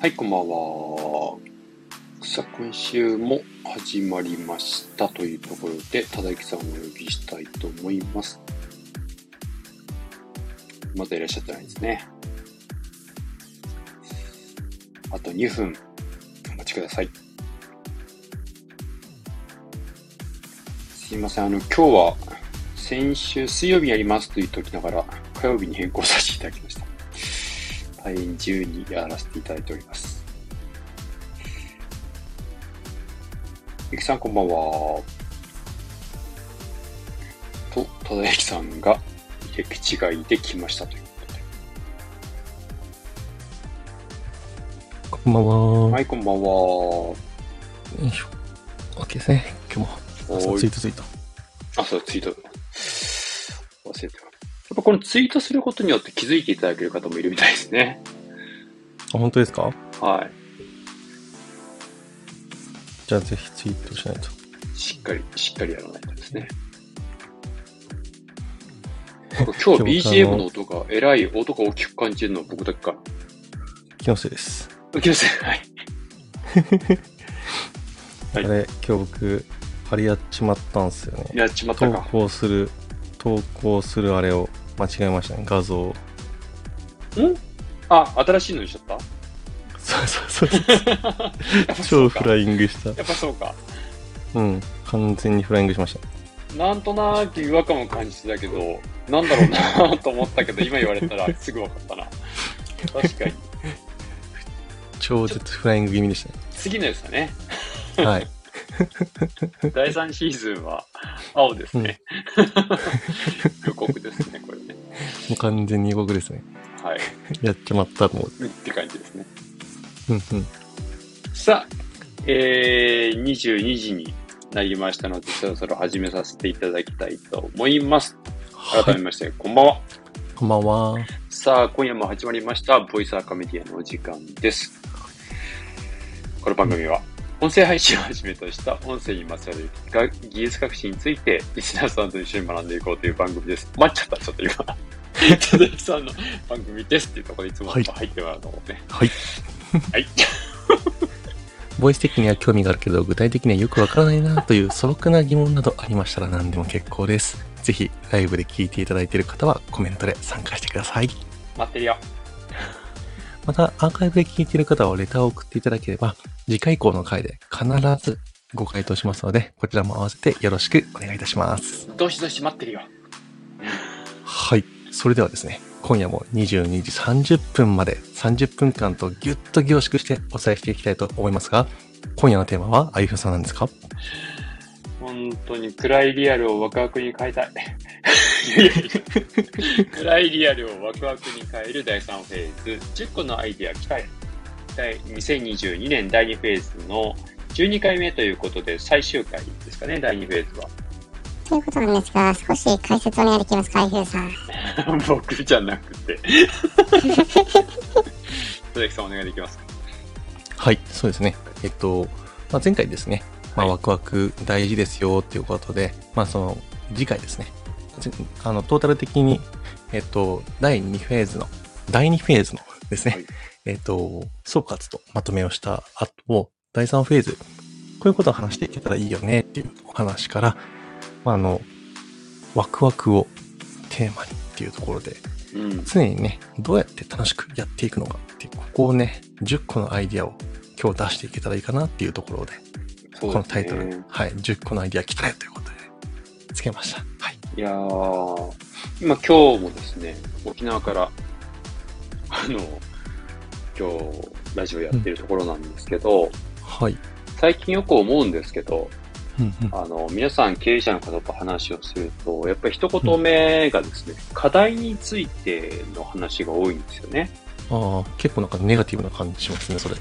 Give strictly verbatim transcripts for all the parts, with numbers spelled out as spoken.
はい、こんばんは。さあ、今週も始まりましたというところで、忠之さんをお呼びしたいと思います。まだいらっしゃってないですね。あとにふんお待ちください。すいません、あの今日は先週水曜日やりますと言っておきながら火曜日に変更させていただきました。大変自由にやらせていただいております。ゆきさんこんばんは。と、ただゆきさんが入れ違いで来ましたということで。こんばんは。はい、こんばんは。よいしょ。OK ですね。今日も。朝ツイートツイート。あ、そう、ツイート。忘れてます。やっぱこのツイートすることによって気づいていただける方もいるみたいですね。あ、本当ですか？はい。じゃあぜひツイートしないと。しっかり、しっかりやらないとですね。今日 ビージーエム の音がえらい音が大きく感じるのは僕だけかな。気のせいです。気のせい、はい。あれ、はい、今日僕、あれやっちまったんですよね。やっちまったか。投稿する。投稿するあれを間違えましたね、画像を。ん？あ、新しいのにしちゃった？そうそうそうそう。超フライングした。やっぱそうか。うん、完全にフライングしました。なんとなく違和感を感じてたけど、なんだろうなと思ったけど、今言われたらすぐ分かったな。確かに。超絶フライング気味でしたね。次のやつだね。はい。だいさんシーズンは青ですね、うん、予告ですねこれね。もう完全に予告ですね。はい、やっちまったもうって感じですね。うんうん。さあ、えー、にじゅうにじになりましたので、そろそろ始めさせていただきたいと思います。改めまして、はい、こんばんは。こんばんは。さあ、今夜も始まりましたボイスアカメディアのお時間です。この番組は、うん、音声配信をはじめとした音声にまつわる技術革新についてリスナーさんと一緒に学んでいこうという番組です。待っちゃった、ちょっと今。ただゆきさんの番組ですっていうところでいつも入ってもらうと思うね。はい。はい。ボイス的には興味があるけど、具体的にはよくわからないなという素朴な疑問などありましたら何でも結構です。ぜひライブで聞いていただいている方はコメントで参加してください。待ってるよ。また、アーカイブで聞いている方はレターを送っていただければ、次回以降の回で必ずご回答しますので、こちらも合わせてよろしくお願いいたします。どしどし待ってるよ。はい。それではですね、今夜もにじゅうにじさんじゅっぷんまでさんじゅっぷんかんとギュッと凝縮してお伝えしていきたいと思いますが、今夜のテーマはあゆひろさんなんですか？本当に暗いリアルをワクワクに変えたい。いやいや暗いリアルをワクワクに変えるだいさんフェーズ、じゅっこのアイディア機械、にせんにじゅうにねんだいにフェーズのじゅうにかいめということで、最終回ですかね、だいにフェーズは。ということなんですが、少し解説お願いできますか、あゆひろさん。僕じゃなくて。戸崎さん、お願いできますか。はい、そうですね。えっと、まあ、前回ですね、まあ、ワクワク大事ですよということで、まあ、その次回ですね、あのトータル的に、えっと、だいにフェーズのだいにフェーズのですね、はい、えっと総括とまとめをした後をだいさんフェーズ、こういうことを話していけたらいいよねっていうお話から、まあ、あのワクワクをテーマにっていうところで、うん、常にね、どうやって楽しくやっていくのかっていう、ここをね、じゅっこのアイディアを今日出していけたらいいかなっていうところで、このタイトル、ね、はい、じゅっこのアイディア来たよということで、ね、つけました。はい、いやー、今今日もですね、沖縄からあの今日ラジオやってるところなんですけど、うん、はい、最近よく思うんですけど、うんうん、あの皆さん経営者の方と話をすると、やっぱり一言目がですね、うん、課題についての話が多いんですよね。ああ、結構なんかネガティブな感じしますね、それ。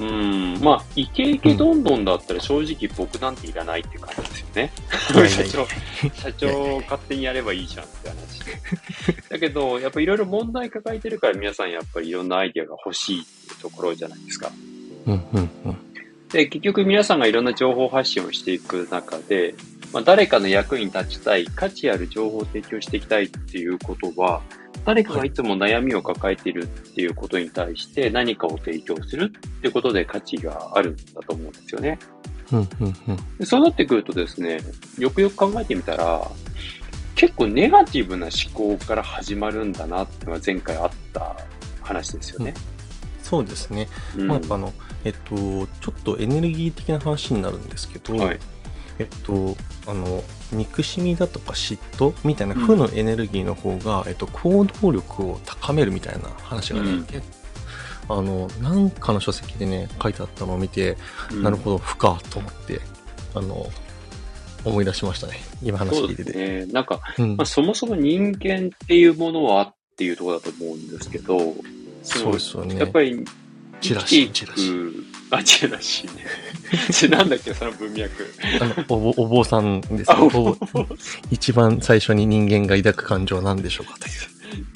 うん、まあ、イケイケどんどんだったら正直僕なんていらないっていう感じですよね。うん、社長、社長勝手にやればいいじゃんって話。だけど、やっぱいろいろ問題抱えてるから、皆さんやっぱりいろんなアイディアが欲しいっていうところじゃないですか。うんうんうん。で、結局皆さんがいろんな情報発信をしていく中で、まあ、誰かの役に立ちたい、価値ある情報を提供していきたいっていうことは、誰かがいつも悩みを抱えているっていうことに対して何かを提供するっていうことで価値があるんだと思うんですよね。うんうんうん、そうなってくるとですね、よくよく考えてみたら、結構ネガティブな思考から始まるんだなっていうのは前回あった話ですよね。うん、そうですね。うん、まあ、あの、えっと、ちょっとエネルギー的な話になるんですけど、はい、えっと、あの憎しみだとか嫉妬みたいな負のエネルギーの方が、うん、えっと、行動力を高めるみたいな話があるんで、うん、あのなんかの書籍でね書いてあったのを見て、うん、なるほど負かと思ってあの思い出しましたね、今話聞いてて。そうですね、なんか、うん、まあ、そもそも人間っていうものはっていうところだと思うんですけど、そうですよね、やっぱりチラシチラシあ、チラシねなんだっけその文脈あの お, お坊さんですね一番最初に人間が抱く感情は何でしょうかという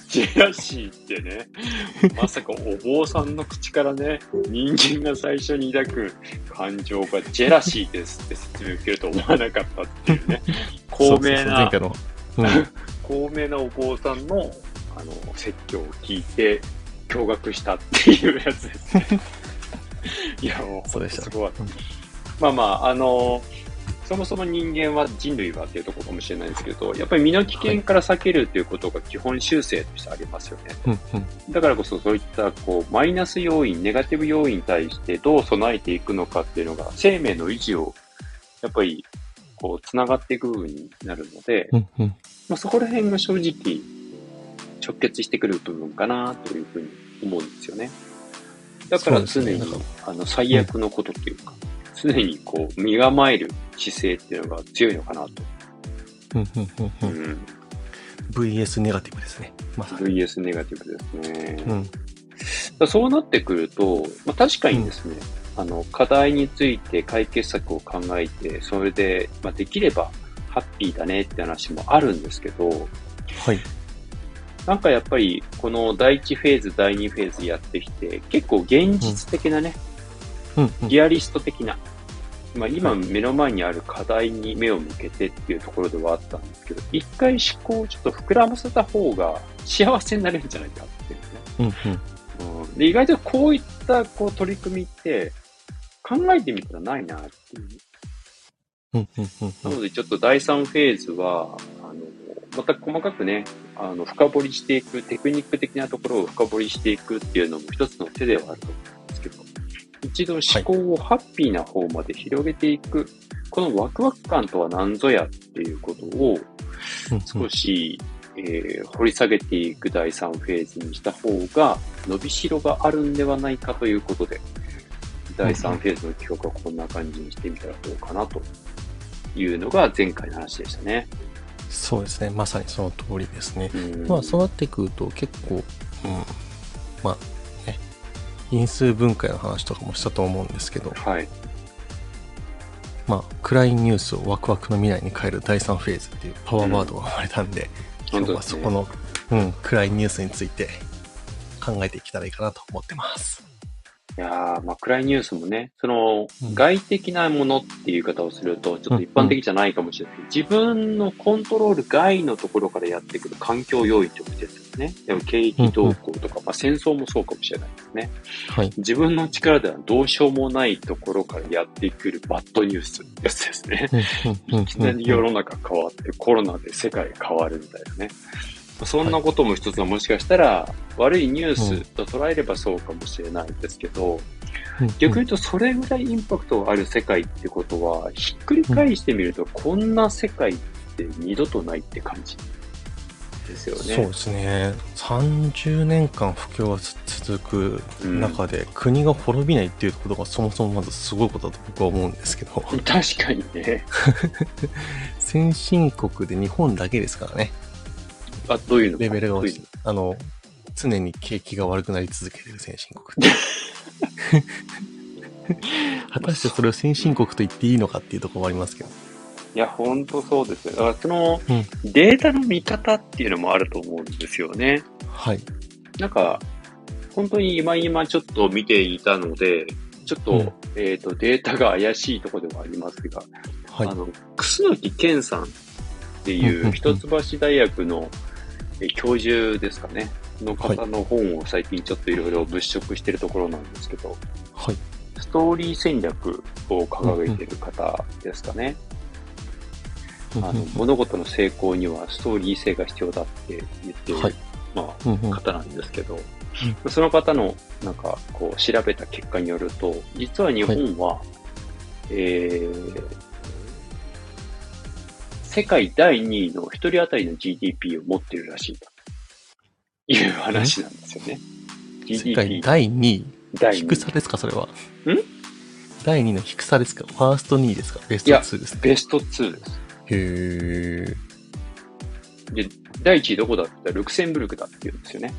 ジェラシーってね、まさかお坊さんの口からね人間が最初に抱く感情がジェラシーですって説明を受けると思わなかったっていうね高名なそうそうそう、うん、高名なお坊さん の, あの説教を聞いて驚愕したっていうやつですねいやもうそうでした、すごい、うん、まあまああのそもそも人間は人類はっていうところかもしれないんですけど、やっぱり身の危険から避けるということが基本修正としてありますよね、はい、だからこそそういったこうマイナス要因、ネガティブ要因に対してどう備えていくのかっていうのが生命の維持をやっぱりこうつながっていく部分になるので、はい、まあ、そこら辺が正直直結してくる部分かなというふうに思うんですよね。だから常に、ね、あの最悪のことっていうか、うん、常にこう身構える姿勢っていうのが強いのかなと、うんうんうんうん、ブイエス ネガティブですね、まさに ブイエス ネガティブですね、うん、そうなってくると、まあ、確かにですね、うん、あの課題について解決策を考えてそれで、まあ、できればハッピーだねって話もあるんですけど、はい、なんかやっぱりこのだいいちフェーズだいにフェーズやってきて結構現実的なね、うんうんうん、リアリスト的な、まあ、今目の前にある課題に目を向けてっていうところではあったんですけど、一回思考をちょっと膨らませた方が幸せになれるんじゃないかっていうね、うんうんうん、で意外とこういったこう取り組みって考えてみたらないなっていう、うんうんうんうん、なのでちょっとだいさんフェーズはあのまた細かくね、あの深掘りしていく、テクニック的なところを深掘りしていくっていうのも一つの手ではあると思うんですけど、一度思考をハッピーな方まで広げていく、はい、このワクワク感とは何ぞやっていうことを少し、うんうん、えー、掘り下げていくだいさんフェーズにした方が伸びしろがあるんではないかということで、だいさんフェーズの記憶はこんな感じにしてみたらどうかなというのが前回の話でしたね。そうですね、まさにその通りですね、うん、まあそうなってくると結構、うん、まあね、因数分解の話とかもしたと思うんですけど、はい、まあ暗いニュースをワクワクの未来に変えるだいさんフェーズっていうパワーワードが生まれたんで、うん、今日はそこの、うん、暗いニュースについて考えていけたらいいかなと思ってます。いやー、まあ、暗いニュースもね、その、外的なものっていう言い方をすると、ちょっと一般的じゃないかもしれないけど、うんうん、自分のコントロール外のところからやってくる環境要因ということですね。でも景気動向とか、うんうん、まあ、戦争もそうかもしれないですね。はい、自分の力ではどうしようもないところからやってくるバッドニュースってやつですね。うんうんうんうん、いきなり世の中変わって、コロナで世界変わるみたいなね。そんなことも一つはもしかしたら悪いニュースと捉えればそうかもしれないんですけど、逆に言うとそれぐらいインパクトがある世界ってことはひっくり返してみるとこんな世界って二度とないって感じですよね。そうですね、さんじゅうねんかん不況が続く中で国が滅びないっていうところがそもそもまずすごいことだと僕は思うんですけど、確かにね先進国で日本だけですからね。あ、どういうのレベルが落ちて、あの常に景気が悪くなり続けている先進国って果たしてそれを先進国と言っていいのかっていうところもありますけど、いや本当そうですよ。だからその、うん、データの見方っていうのもあると思うんですよね。はい、なんか本当に今今ちょっと見ていたのでちょっと、うん、えーと、データが怪しいところでもありますが、はい、あの楠木健さんっていう一橋大学の教授ですかねの方の本を最近ちょっといろいろ物色してるところなんですけど、はい、ストーリー戦略を掲げてる方ですかね、うんうん、あの物事の成功にはストーリー性が必要だって言っている、はい、まあうんうん、方なんですけど、うん、その方のなんかこう調べた結果によると、実は日本は、はい、えー、世界だいにいのひとり当たりの ジーディーピー を持ってるらしいという話なんですよね。世界だいにい。低さですか、それは。ん？だいにいの低さですか？ファーストにいですか？ベストにですか？ベストにです。へー。で、だいいちいどこだって言ったらルクセンブルクだって言うんですよね。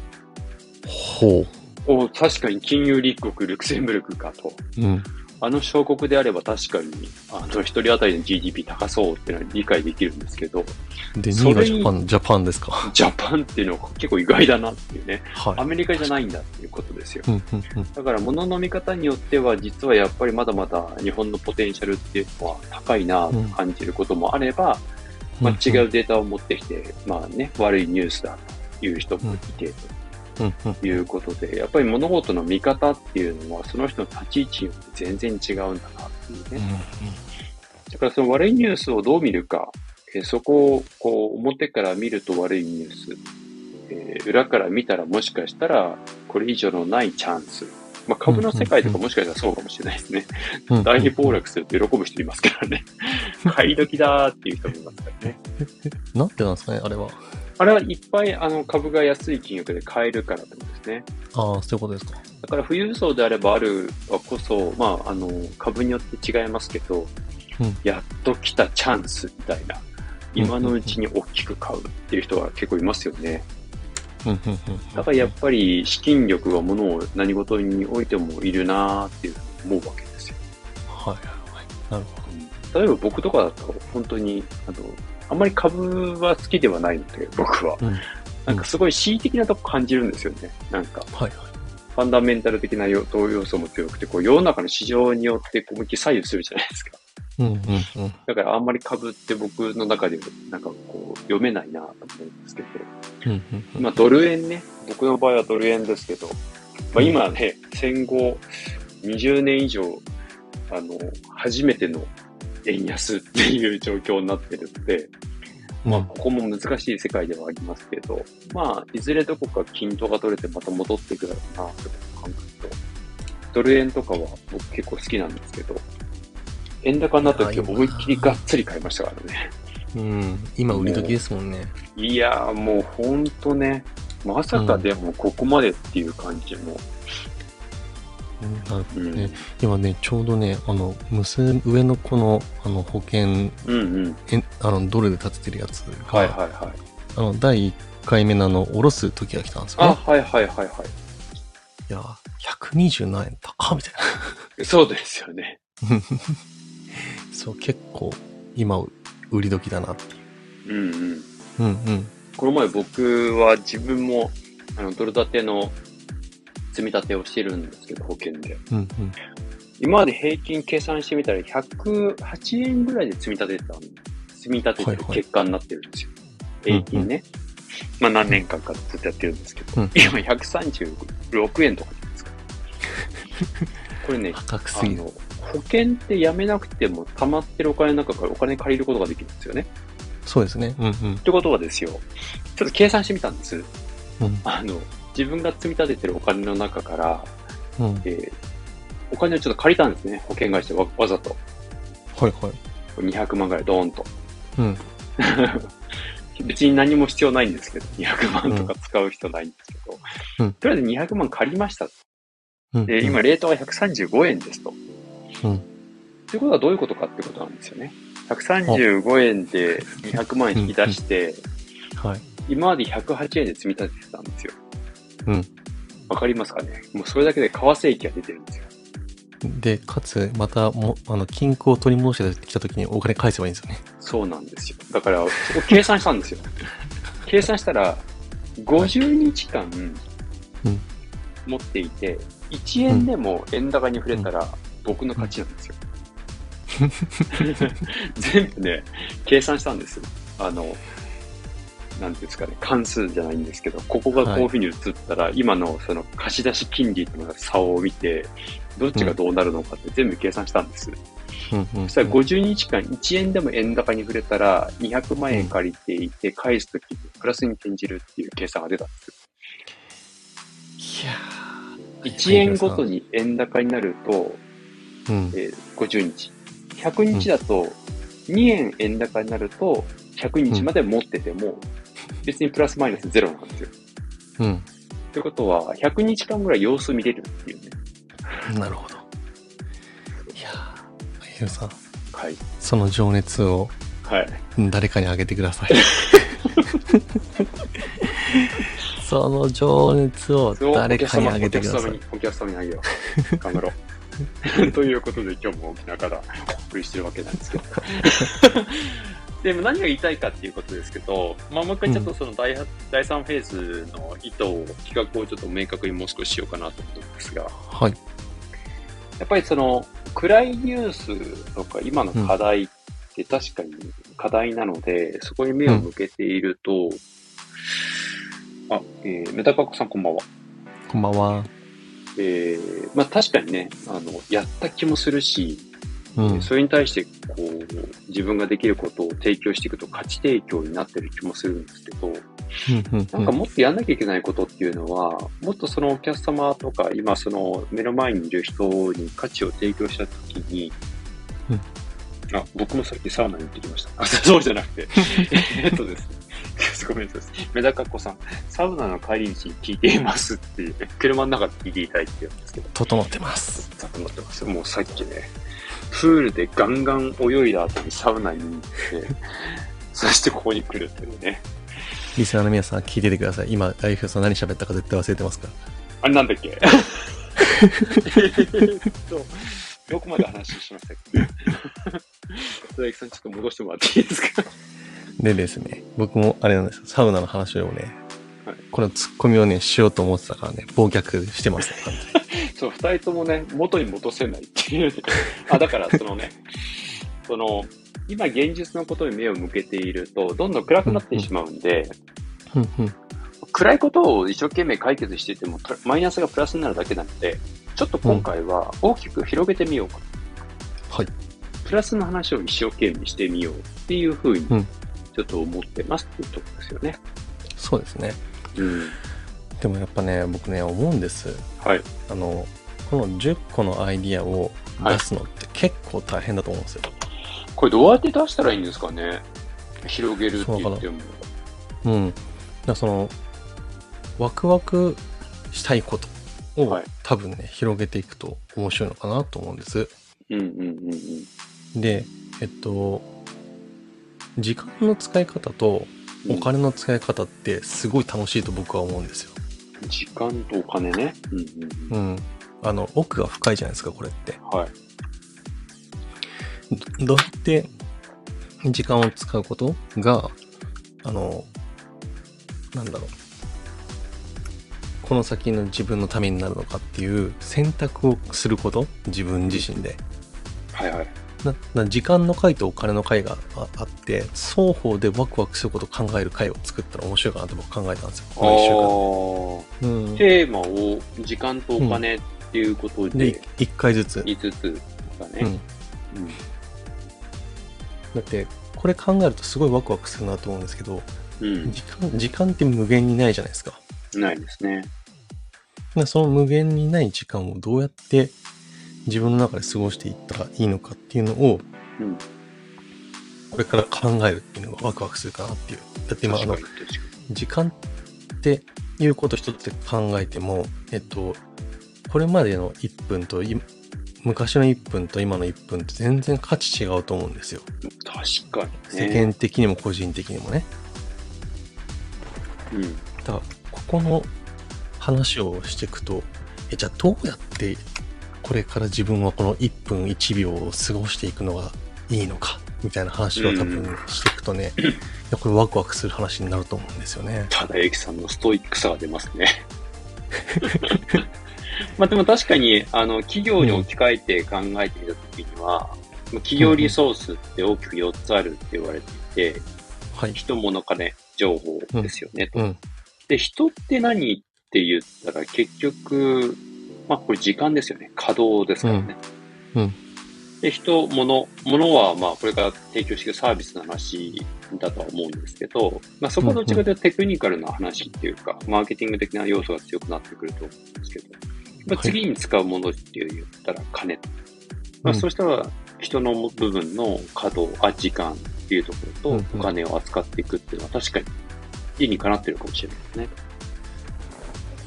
ほう。お、確かに金融立国ルクセンブルクかと。うん。あの小国であれば確かにあの一人当たりの ジーディーピー 高そうっていうのは理解できるんですけど、でにいがジャパン、ジャパンですか。ジャパンっていうのは結構意外だなっていうね、はい、アメリカじゃないんだっていうことですよ、うんうんうん、だから物の見方によっては実はやっぱりまだまだ日本のポテンシャルっていうのは高いなと感じることもあれば、うんまあ、違うデータを持ってきて、まあね、悪いニュースだという人もいてと、うんということで、やっぱり物事の見方っていうのはその人の立ち位置によって全然違うんだなっていうね、うんうん、だからその悪いニュースをどう見るか、えそこをこう表から見ると悪いニュース、えー、裏から見たらもしかしたらこれ以上のないチャンス、まあ、株の世界とかもしかしたらそうかもしれないですね、うんうんうん、大暴落すると喜ぶ人いますからね買い時だーっていう人もいますからねなんてなんですかね、あれはあれはいっぱいあの株が安い金額で買えるからってことですね。ああ、そういうことですか。だから富裕層であればあるこそ、まあ、あの株によって違いますけど、うん、やっと来たチャンスみたいな、今のうちに大きく買うっていう人は結構いますよね、うんうんうん、だからやっぱり資金力はものを何事においてもいるなーっていう思うわけですよ。はいはい、なるほど。例えば僕とかだと本当にあのあんまり株は好きではないので、僕は、うん、なんかすごい恣意的なとこ感じるんですよね。なんか、はいはい、ファンダメンタル的な要素も強くて、こう世の中の市場によってこう左右するじゃないですか、うんうんうん。だからあんまり株って僕の中でなんかこう読めないなと思うんですけど、うんうんうん、まあドル円ね、僕の場合はドル円ですけど、まあ今ね、戦後にじゅうねん以上あの初めての円安っていう状況になってるので、まあ、ここも難しい世界ではありますけど、まあ、いずれどこか均等が取れてまた戻っていくだろうなって考えると、ドル円とかは僕結構好きなんですけど、円高になった時思いっきりがっつり買いましたからね。うん、今売り時ですもんね。いやーもうほんとね、まさかでもここまでっていう感じも、うんなるほどね、うん、今ねちょうどねあの娘上の子のあの保険、うんうん、あのドルで立ててるやつが、はいはいはい、あのだいいっかいめのあの下ろす時が来たんですよね。あはいはいはいはい。いやひゃくにじゅうななえん高みたいな。そうですよね。そう結構今売り時だなっていう。うんうんうんうん。この前僕は自分もあのドル建ての積み立てをしてるんですけど保険で、うんうん、今まで平均計算してみたらひゃくはちえんぐらいで積み立ててたんで積み立ててる結果になってるんですよ、はいはい、平均ね、うんうん、まあ何年間かずっとやってるんですけど、うん、今ひゃくさんじゅうろくえんとかですかこれね高くすぎる。あの保険ってやめなくても溜まってるお金の中からお金借りることができるんですよね。そうですね、うんうん、ってことはですよ、ちょっと計算してみたんです、うん、あの自分が積み立ててるお金の中から、うんえー、お金をちょっと借りたんですね、保険会社で わ, わざと、はいはい、にひゃくまんぐらいドーンと、うん、別に何も必要ないんですけどにひゃくまんとか使う人ないんですけど、うん、とりあえずにひゃくまん借りました、うん、で今レートがひゃくさんじゅうごえんですと、うん、ということはどういうことかってことなんですよね。ひゃくさんじゅうごえんでにひゃくまん引き出して、はい、今までひゃくはちえんで積み立ててたんですよ。うん、わかりますかね。もうそれだけで為替益が出てるんですよ。でかつまたもあの金庫を取り戻してきた時にお金返せばいいんですよね。そうなんですよ。だからそこ計算したんですよ計算したらごじゅうにちかん持っていていちえんでも円高に触れたら僕の勝ちなんですよ、全部ね、計算したんですよ。あの、なんていうんですかね、関数じゃないんですけど、ここがこういうふうに移ったら、はい、今のその貸し出し金利との差を見て、どっちがどうなるのかって全部計算したんです。うん、そしたらごじゅうにちかんいちえんでも円高に触れたらにひゃくまんえん借りていて返すときにプラスに転じるっていう計算が出たんですよ。いやー、いちえんごとに円高になると、うん、えー、ごじゅうにち、ひゃくにちだとにえん円高になるとひゃくにちまで持ってても別にプラスマイナスゼロなんですよ。うん。ということはひゃくにちかんぐらい様子見れるっていうね。なるほど。いやー、ひろさん、はい、その情熱を誰かにあげてください、はい、その情熱を誰かにあげてください。お客様にあげよう、頑張ろうということで今日も沖縄からお送りしてるわけなんですけどでも何が言いたいかっていうことですけど、まあ、もう一回ちょっとその 第, だいさんフェーズの意図を企画をちょっと明確にもう少ししようかなと思うんですが、はい、やっぱりその暗いニュースとか今の課題って確かに課題なので、うん、そこに目を向けていると、うん、あ、えー、メタカコさんこんばんは。こんばんは。えー、まあ確かにね、あの、やった気もするし、うん、それに対してこう、自分ができることを提供していくと価値提供になってる気もするんですけど、なんかもっとやんなきゃいけないことっていうのは、もっとそのお客様とか、今その目の前にいる人に価値を提供したときに、うん、あ、僕もさっきサウナに行ってきました。あ、そうじゃなくて。えっとですね。ごめんなさい。メダカっ子さん、サウナの帰り道に聞いていますっていう、車の中で聞いていただいてるんですけど。整ってます。整ってます。もうさっきね、プールでガンガン泳いだ後にサウナに行って、そしてここに来るっていうね。リスナーの皆さん聞いててください。今ライフさん何喋ったか絶対忘れてますから。あれなんだっけとどこまで話しましたっけライフさんちょっと戻してもらっていいですかでですね、僕もあれなんですよ、サウナの話をね、はい、このツッコミをねしようと思ってたからね、忘却してますねそう、ふたりともね元に戻せないっていうあ、だからそのねその今現実のことに目を向けているとどんどん暗くなってしまうんで、うんうん、暗いことを一生懸命解決していてもマイナスがプラスになるだけなので、ちょっと今回は大きく広げてみようか、うん、はい、プラスの話を一生懸命してみようっていうふうにちょっと思ってますっていうところですよね、うん、そうですね、うん、でもやっぱね僕ね思うんです、はい、あのこのじゅっこのアイディアを出すのって結構大変だと思うんですよ、はい、これどうやって出したらいいんですかね。広げるって言っても、うん、だからそのワクワクしたいことを、はい、多分ね広げていくと面白いのかなと思うんです。うんうんうんうん。で、えっと時間の使い方とお金の使い方ってすごい楽しいと僕は思うんですよ。うん、時間とお金ね。うん、うんうん、あの奥が深いじゃないですかこれって。はい。ど, どうやって時間を使うことがあのなんだろうこの先の自分のためになるのかっていう選択をすること、自分自身で、はいはい、なな時間の回とお金の回があって双方でワクワクすることを考える回を作ったら面白いかなと僕考えたんですよ、このいっしゅうかん、うん、テーマを時間とお金っていうことで、うん、でいっかいずついつつだね、うん、うん、だってこれ考えるとすごいワクワクするなと思うんですけど、うん、時間、時間って無限にないじゃないですか。ないですね。その無限にない時間をどうやって自分の中で過ごしていったらいいのかっていうのを、うん、これから考えるっていうのがワクワクするかなっていう。だって今あの時間っていうこと一つで考えても、えっとこれまでのいっぷんと今昔のいっぷんと今のいっぷんって全然価値違うと思うんですよ。確かにね。世間的にも個人的にもね。うん。だからここの話をしていくと、え、じゃあどうやってこれから自分はこのいっぷんいちびょうを過ごしていくのがいいのかみたいな話を多分していくとね、うん、いやこれワクワクする話になると思うんですよね。ただエキさんのストイックさが出ますね。まあでも確かにあの企業に置き換えて考えてみたときには、企業リソースって大きくよっつあるって言われていて、はい、人物金情報ですよね、うんとうん、で人って何って言ったら結局、まあ、これ時間ですよね、稼働ですからね、うんうん、で人物物はまあこれから提供しているサービスの話だとは思うんですけど、まあ、そこどっちかというとテクニカルな話っていうか、うんうん、マーケティング的な要素が強くなってくると思うんですけど、まあ、次に使うものって言ったら金、はいまあ、そうしたら人の部分の稼働、あ、時間っていうところとお金を扱っていくっていうのは確かに理にかなってるかもしれないですね。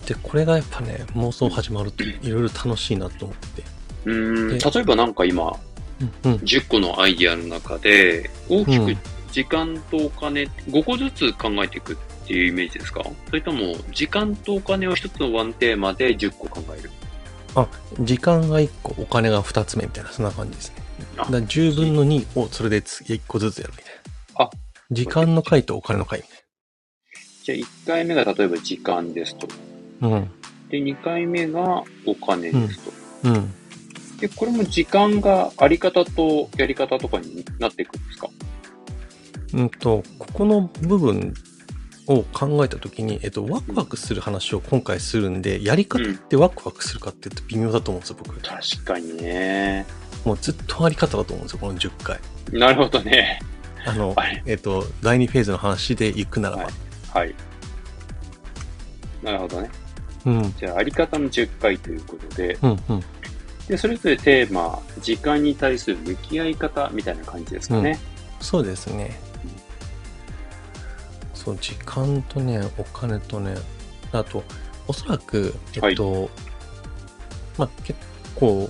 でこれがやっぱね、妄想始まるといろいろ楽しいなと思って、うん、例えばなんか今、うんうん、じゅっこのアイディアの中で大きく時間とお金ごこずつ考えていくっていうイメージですか？それとも時間とお金をひとつのワンテーマでじゅっこ考える？あ、時間がいっこ、お金がふたつめみたいな、そんな感じですね。だからじゅうぶんのにをそれでいっこずつやるみたいな。あ、時間の回とお金の回みたいな。じゃあいっかいめが例えば時間ですと。うん。で、にかいめがお金ですと。うん。うん、で、これも時間があり方とやり方とかになっていくんですか？うんと、ここの部分を考えたときに、えっと、ワクワクする話を今回するんで、やり方ってワクワクするかって言うと微妙だと思うんですよ、僕。確かにね。もうずっとあり方だと思うんですよ、このじゅっかい。なるほどね。あの、えっと、だいにフェーズの話で行くならば。はい。はい、なるほどね。うん。じゃあ、あり方のじゅっかいということで、うんうん。で、それぞれテーマ、時間に対する向き合い方みたいな感じですかね。うん、そうですね。時間とね、お金とね、あとおそらく、えっとはいまあ、結構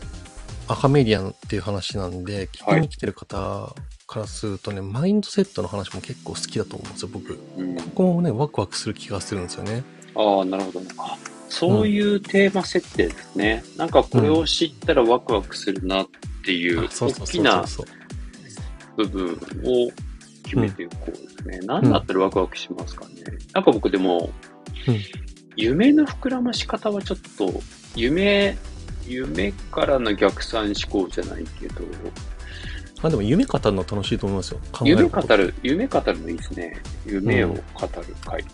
赤メディアっていう話なんで、聞きに来てる方からするとね、はい、マインドセットの話も結構好きだと思うんですよ、僕、うん、ここもねワクワクする気がするんですよね。ああ、なるほど、ね、あ、そういうテーマ設定ですね、うん、なんかこれを知ったらワクワクするなっていう大きな部分を決めていこうですね、うん、何だったらワクワクしますかね、うん、なんか僕でも、うん、夢の膨らまし方はちょっと夢夢からの逆算思考じゃないけど、あ、でも夢語るの楽しいと思いますよ。考えること、夢語る夢語るのいいですね。夢を語る会、うん、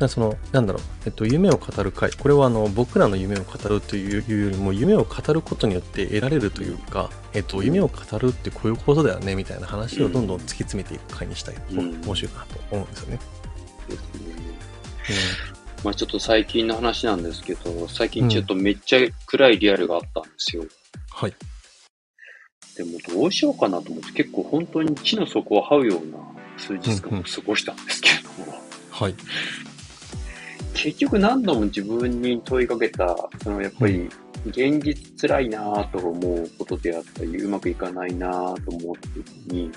だそのなんだろう、えっと、夢を語る会、これはあの僕らの夢を語るというよりも、夢を語ることによって得られるというか、えっと、夢を語るってこういうことだよねみたいな話をどんどん突き詰めていく会にしたい、うん、面白いかなと思うんですよね。ですね、うん、まあ、ちょっと最近の話なんですけど、最近ちょっとめっちゃ暗いリアルがあったんですよ、うん、はい。でもどうしようかなと思って、結構本当に地の底を這うような数日間を過ごしたんですけど、うんうん、はい、結局何度も自分に問いかけた、そのやっぱり、うん、現実つらいなと思うことであったり、うまくいかないなと思うときに、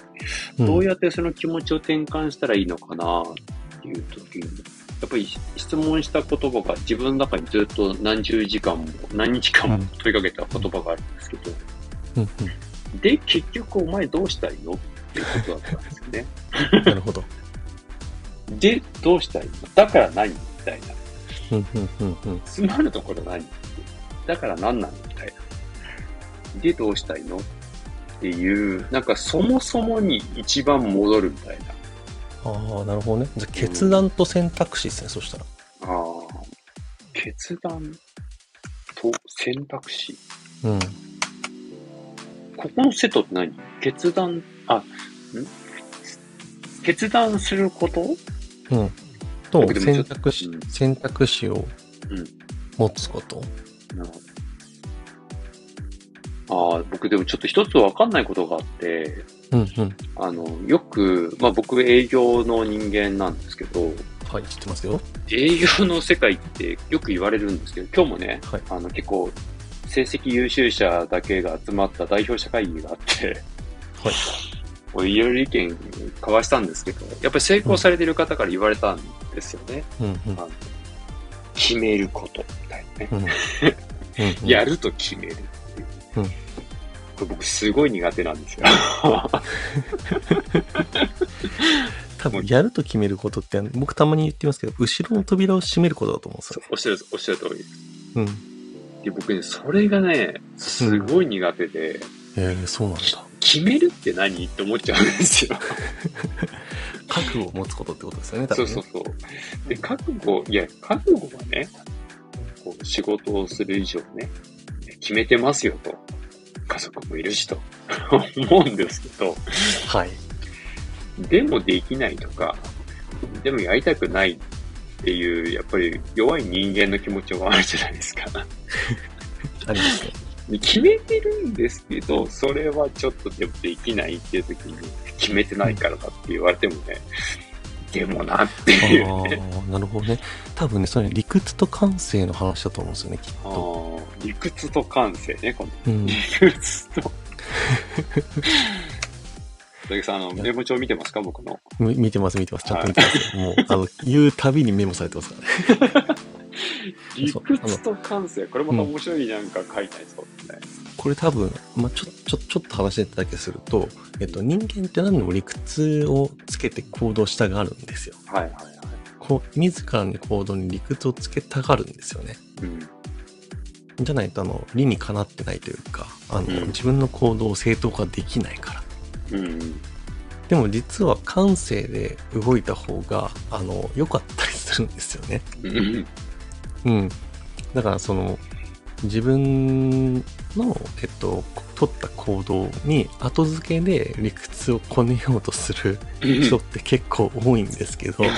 どうやってその気持ちを転換したらいいのかなっていうときに、やっぱり質問した言葉が自分の中にずっと何十時間も何日間も問いかけた言葉があるんですけど、うんうん、で結局お前どうしたいのっていうことだったんですよね。なるほど。でどうしたいのだから何みたいな、うんうんうんうん、つまるところ何だから何なのみたいな。で、どうしたいのっていう、なんかそもそもに一番戻るみたいな。ああ、なるほどね。じゃあ決断と選択肢ですね、うん、そしたら。ああ、決断と選択肢。うん。ここのセットって何？決断、あ、ん？決断すること？うん。と、選択肢、うん、選択肢を持つこと。なるほど。ああ、僕でもちょっと一つ分かんないことがあって、うんうん、あのよく、まあ、僕営業の人間なんですけど、はい、知ってますよ。営業の世界ってよく言われるんですけど、今日もね、はい、あの結構成績優秀者だけが集まった代表者会議があって、はい、いろいろ意見交わしたんですけど、やっぱり成功されてる方から言われたんですよね、うんうんうん、あの決めることみたいなね、うんうんうん、やると決めるっていう、うん、これ僕すごい苦手なんですよ。多分やると決めることって僕たまに言ってますけど、後ろの扉を閉めることだと思うんですよね。おっしゃる、おっしゃる通りです、うん、で僕ねそれがねすごい苦手で、うん、えー、そうなんだ。決めるって何って思っちゃうんですよ。覚悟を持つことってことですよね、多分ね。そうそうそう。で、覚悟、いや、覚悟はね、こう仕事をする以上ね、決めてますよと。家族もいるしと思うんですけど、はい。でもできないとか、でもやりたくないっていう、やっぱり弱い人間の気持ちはあるじゃないですか。ありますね。決めてるんですけど、それはちょっとでもできないっていう時に、決めてないからだって言われてもね、でもなっていう、ね。あ、なるほどね。多分ね、それ理屈と感性の話だと思うんですよね、きっと。あ、理屈と感性ね、この、うん、理屈と。佐々木さん、あのメモ帳見てますか、僕の。見てます、見てます。ちゃんと見てます。もうあの言うたびにメモされてますからね。理屈と感性、これまた面白いなんか書いてありそうですね。うん、これ多分、まあ、ちょちょちょっと話してただけすると、えっと人間って何でも理屈をつけて行動したがるんですよ。はいはいはい。こう自らの行動に理屈をつけたがるんですよね。うん。じゃないとあの理にかなってないというか、あの、うん、自分の行動を正当化できないから。うんうん、でも実は感性で動いた方があの良かったりするんですよね。うん、だからその自分の、えっと、取った行動に後付けで理屈をこねようとする人って結構多いんですけど、いや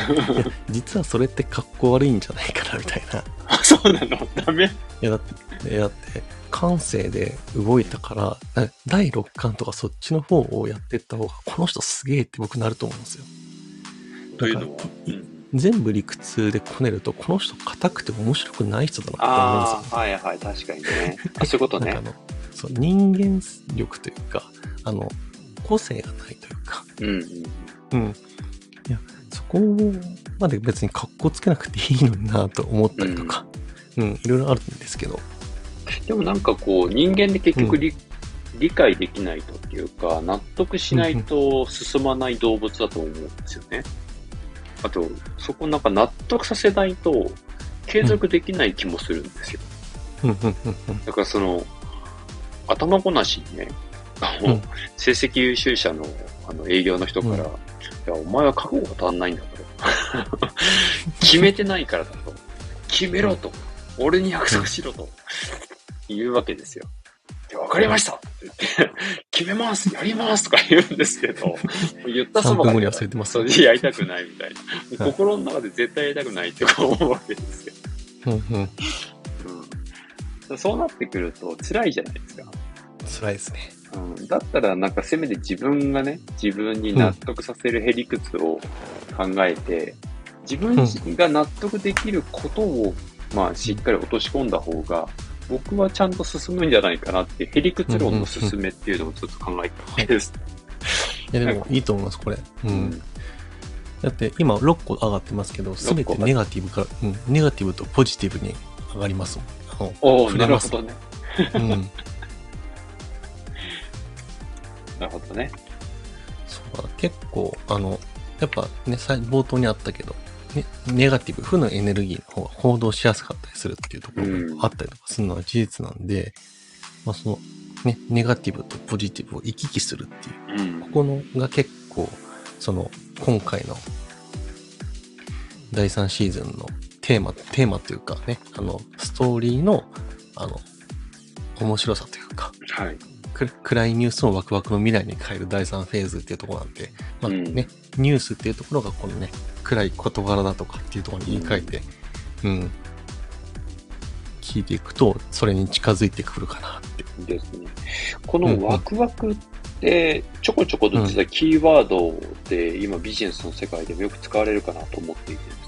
実はそれってかっこ悪いんじゃないかなみたいな。そうなの？ダメ？いやだって、だって感性で動いたから第六感とかそっちの方をやっていった方がこの人すげえって僕なると思うんですよ。というのは、うん、全部理屈でこねるとこの人硬くて面白くない人だなって思うんですよ。ああはいはい確かにね。あそういうことね。なんかあのそう人間力というかあの個性がないというか。うんうん、うん、いやそこまで別にかっこつけなくていいのになと思ったりとか、うん、うん、いろいろあるんですけど。でもなんかこう人間で結局 理,、うん、理解できないとっていうか納得しないと進まない動物だと思うんですよね。あとそこなんか納得させないと継続できない気もするんですよ。うん、だからその頭ごなしにね、あの、うん、成績優秀者のあの営業の人から、うん、いやお前は覚悟が足んないんだと決めてないからだと決めろと、うん、俺に約束しろと。言うわけですよ。わかりましたって言って決めますやりますとか言うんですけど言ったそばがやりたくないみたいな心の中で絶対やりたくないって思うわけですよ。うん、そうなってくると辛いじゃないですか。辛いですね。うん、だったらなんかせめて自分がね自分に納得させるへ理屈を考えて、うん、自分が納得できることを、まあ、しっかり落とし込んだ方が僕はちゃんと進むんじゃないかなってヘリクツ論の進めっていうのをちょっと考えたわけです。いやでもいいと思いますこれ。うん、だって今ろっこ上がってますけど、すべてネガティブから、うん、ネガティブとポジティブに上がりますもん。おおなるほどね。うん、なるほどね。そうだ結構あのやっぱね冒頭にあったけど。ね、ネガティブ、負のエネルギーの方が行動しやすかったりするっていうところがあったりとかするのは事実なんで、うん、まあその、ね、ネガティブとポジティブを行き来するっていう、うん、ここのが結構、その、今回のだいさんシーズンのテーマ、テーマというかね、あの、ストーリーの、あの、面白さというか、はい、暗いニュースをワクワクの未来に変えるだいさんフェーズっていうところなんで、まあね、うん、ニュースっていうところがこのね、暗い事柄だとかっていうところに言い換えて、うんうん、聞いていくとそれに近づいてくるかなってですね。このワクワクってちょこちょこと実はキーワードで今ビジネスの世界でもよく使われるかなと思っていてですね、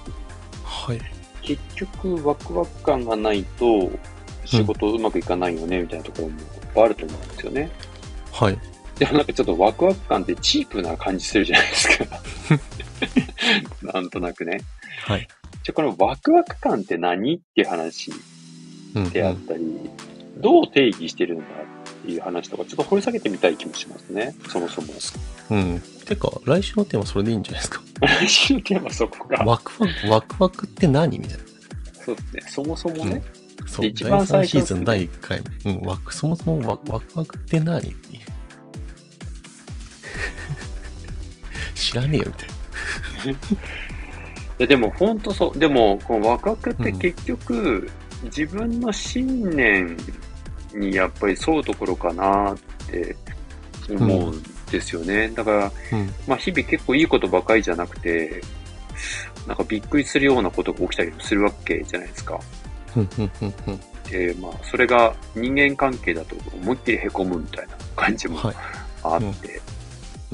はい、結局ワクワク感がないと仕事うまくいかないよねみたいなところもいっぱいあると思うんですよね、うん、はいでもなんかちょっとワクワク感ってチープな感じするじゃないですかなんとなくね、はい、じゃこのワクワク感って何っていう話であったり、うんうん、どう定義してるのかっていう話とかちょっと掘り下げてみたい気もしますね。そもそもうんてか来週のテーマそれでいいんじゃないですか来週のテーマそこがワクワクワクワクって何みたいな。そうですね。そもそもね、そう、一番最初のシーズンだいいっかい、うん、ワクそもそもワクワクワクって何って知らねえよみたいな。いやでも本当そう。でもこのワクワクって結局、うん、自分の信念にやっぱり沿うところかなって思うんですよね。うん、だから、うん、まあ日々結構いいことばかりじゃなくて、なんかびっくりするようなことが起きたりもするわけじゃないですか。でまあそれが人間関係だと思いっきりへこむみたいな感じもあって、はい、うん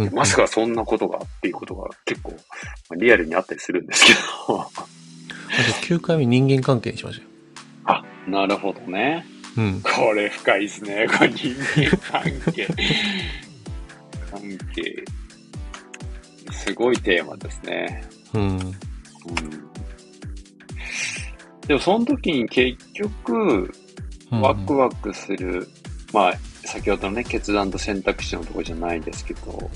うん、まさかそんなことがっていうことが結構リアルにあったりするんですけど。きゅうかいめ人間関係にしましょう。あ、なるほどね。うん、これ深いですね。これ人間関係関係すごいテーマですね。うん。うん、でもその時に結局ワクワクする、うんうん、まあ先ほどのね決断と選択肢のところじゃないですけど、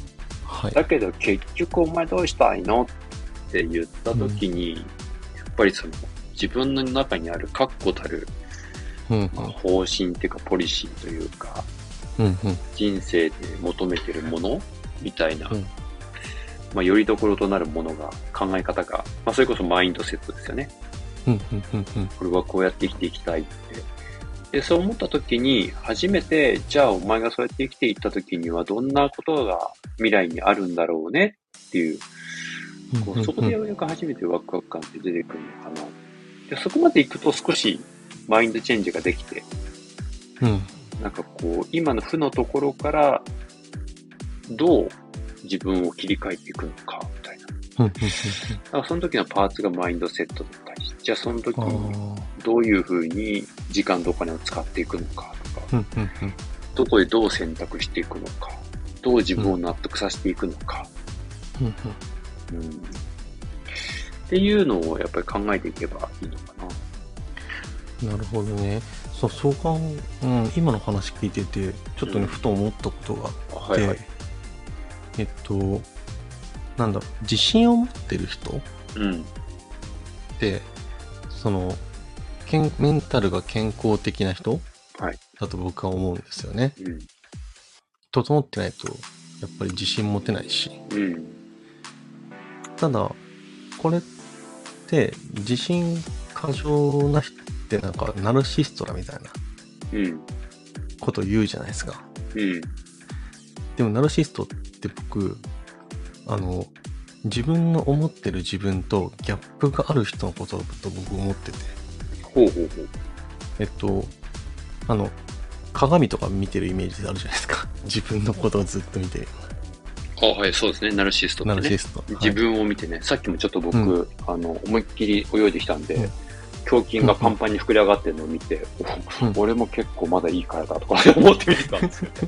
はい、だけど結局お前どうしたいのって言った時に、うん、やっぱりその自分の中にある確固たる、うんうん、まあ、方針というかポリシーというか、うんうん、人生で求めているものみたいな、うん、まあ、よりどころとなるものが、考え方が、まあ、それこそマインドセットですよね、うんうんうんうん、これはこうやって生きていきたいって。でそう思った時に初めて、じゃあお前がそうやって生きていった時にはどんなことが未来にあるんだろうねっていう、うんうんうん、こうそこでようやく初めてワクワク感って出てくるのかな。でそこまでいくと少しマインドチェンジができて、うん、なんかこう今の負のところからどう自分を切り替えていくのかみたいな。だからその時のパーツがマインドセットだったり、じゃあその時にどういうふうに時間とお金を使っていくのかとか、どこでどう選択していくのか、どう自分を納得させていくのか、うんうん、っていうのをやっぱり考えていけばいいのかな。なるほどね。そう、そうか、うん、今の話聞いててちょっとね、うん、ふと思ったことがあって、はいはい、えっとなんだろう、自信を持ってる人って、うん、そのけんメンタルが健康的な人、はい、だと僕は思うんですよね、うん、整ってないとやっぱり自信持てないし、うん、ただこれって自信過剰な人ってなんかナルシストだみたいなこと言うじゃないですか、うん、でもナルシストって僕あの自分の思ってる自分とギャップがある人のことだと僕思ってて、ほうほうほう、えっとあの鏡とか見てるイメージあるじゃないですか。自分のことをずっと見てる。あ、はい、そうですね。ナルシストってね、ナルシスト、はい、自分を見てね。さっきもちょっと僕、うん、あの思いっきり泳いできたんで、うん、胸筋がパンパンに膨れ上がってるのを見て、うん、俺も結構まだいい体とか思ってみてたんですけど、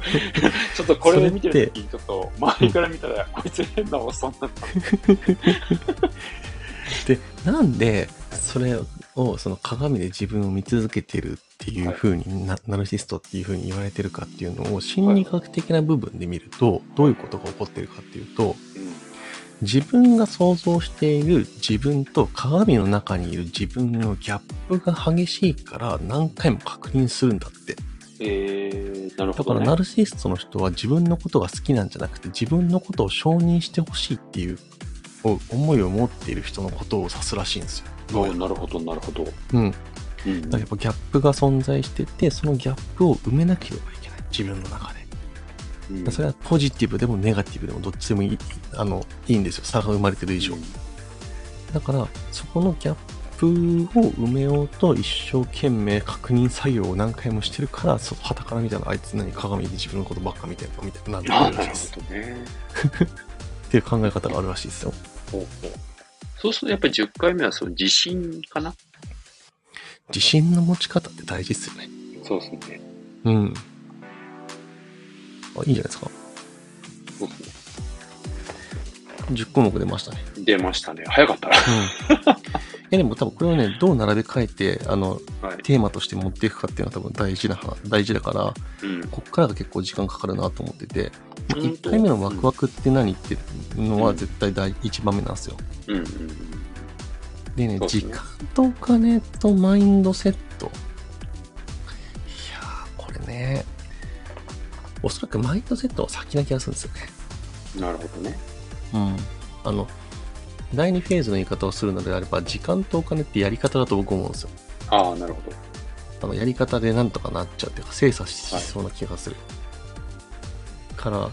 ちょっとこれで見てるときにちょっと周りから見たら、うん、こいつ変なおっさんだった。で、なんでそれをその鏡で自分を見続けてるっていう風に、はい、ナルシストっていう風に言われてるかっていうのを心理学的な部分で見ると、どういうことが起こってるかっていうと、はい、自分が想像している自分と鏡の中にいる自分のギャップが激しいから何回も確認するんだって、えー、なるほどね。だからナルシストの人は自分のことが好きなんじゃなくて自分のことを承認してほしいっていう思いを持っている人のことを指すらしいんですよ。おー、なるほどなるほど、うん、うん、だからやっぱギャップが存在しててそのギャップを埋めなければいけない自分の中で。それはポジティブでもネガティブでもどっちでもいい、あのいいんですよ、差が生まれてる以上、うん、だからそこのギャップを埋めようと一生懸命確認作業を何回もしてるから、はたから見たらあいつ何鏡で自分のことばっか見てるのみたいになるらしいです。なるほどね。っていう考え方があるらしいですよ。ほうほう。そうするとやっぱりじゅっかいめはその自信かな。自信の持ち方って大事ですよね。そうですね、うん、いいんじゃないですか。そうですね。じゅっこうもく出ましたね。出ましたね。早かったな。うん、いやでも多分これをね、どう並べ替えてあの、はい、テーマとして持っていくかっていうのは多分大事な大事だから、うん、こっからが結構時間かかるなと思ってて、うん、いっかいめのワクワクって何っていうのは絶対第一番目なんですよ。うんうんうん、でね、時間とお金とマインドセットけどね。おそらくマインドセットは先な気がするんですよね。なるほどね。うん。あの、だいにフェーズの言い方をするのであれば、時間とお金ってやり方だと僕思うんですよ。ああ、なるほど。あのやり方でなんとかなっちゃうっていうか、精査しそうな気がする、はい、から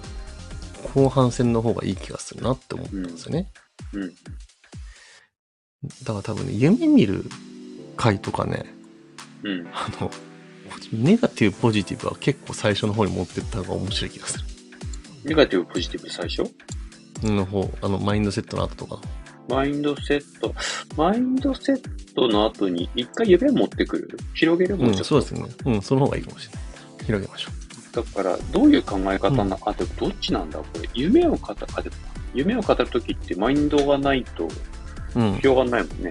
後半戦の方がいい気がするなって思ったんですよね、うんうん、だから多分ね、夢見る回とかね、うん、あのネガティブポジティブは結構最初の方に持ってった方が面白い気がする。ネガティブポジティブ最初の方、あのマインドセットの後とか、マインドセット、マインドセットの後に一回夢を持ってくる、広げるもん、うん、そうですね。うん、その方がいいかもしれない。広げましょう。だからどういう考え方なのか、うん、でもどっちなんだこれ。夢を語る、あ、でも夢を語るときってマインドがないと広がらないもんね。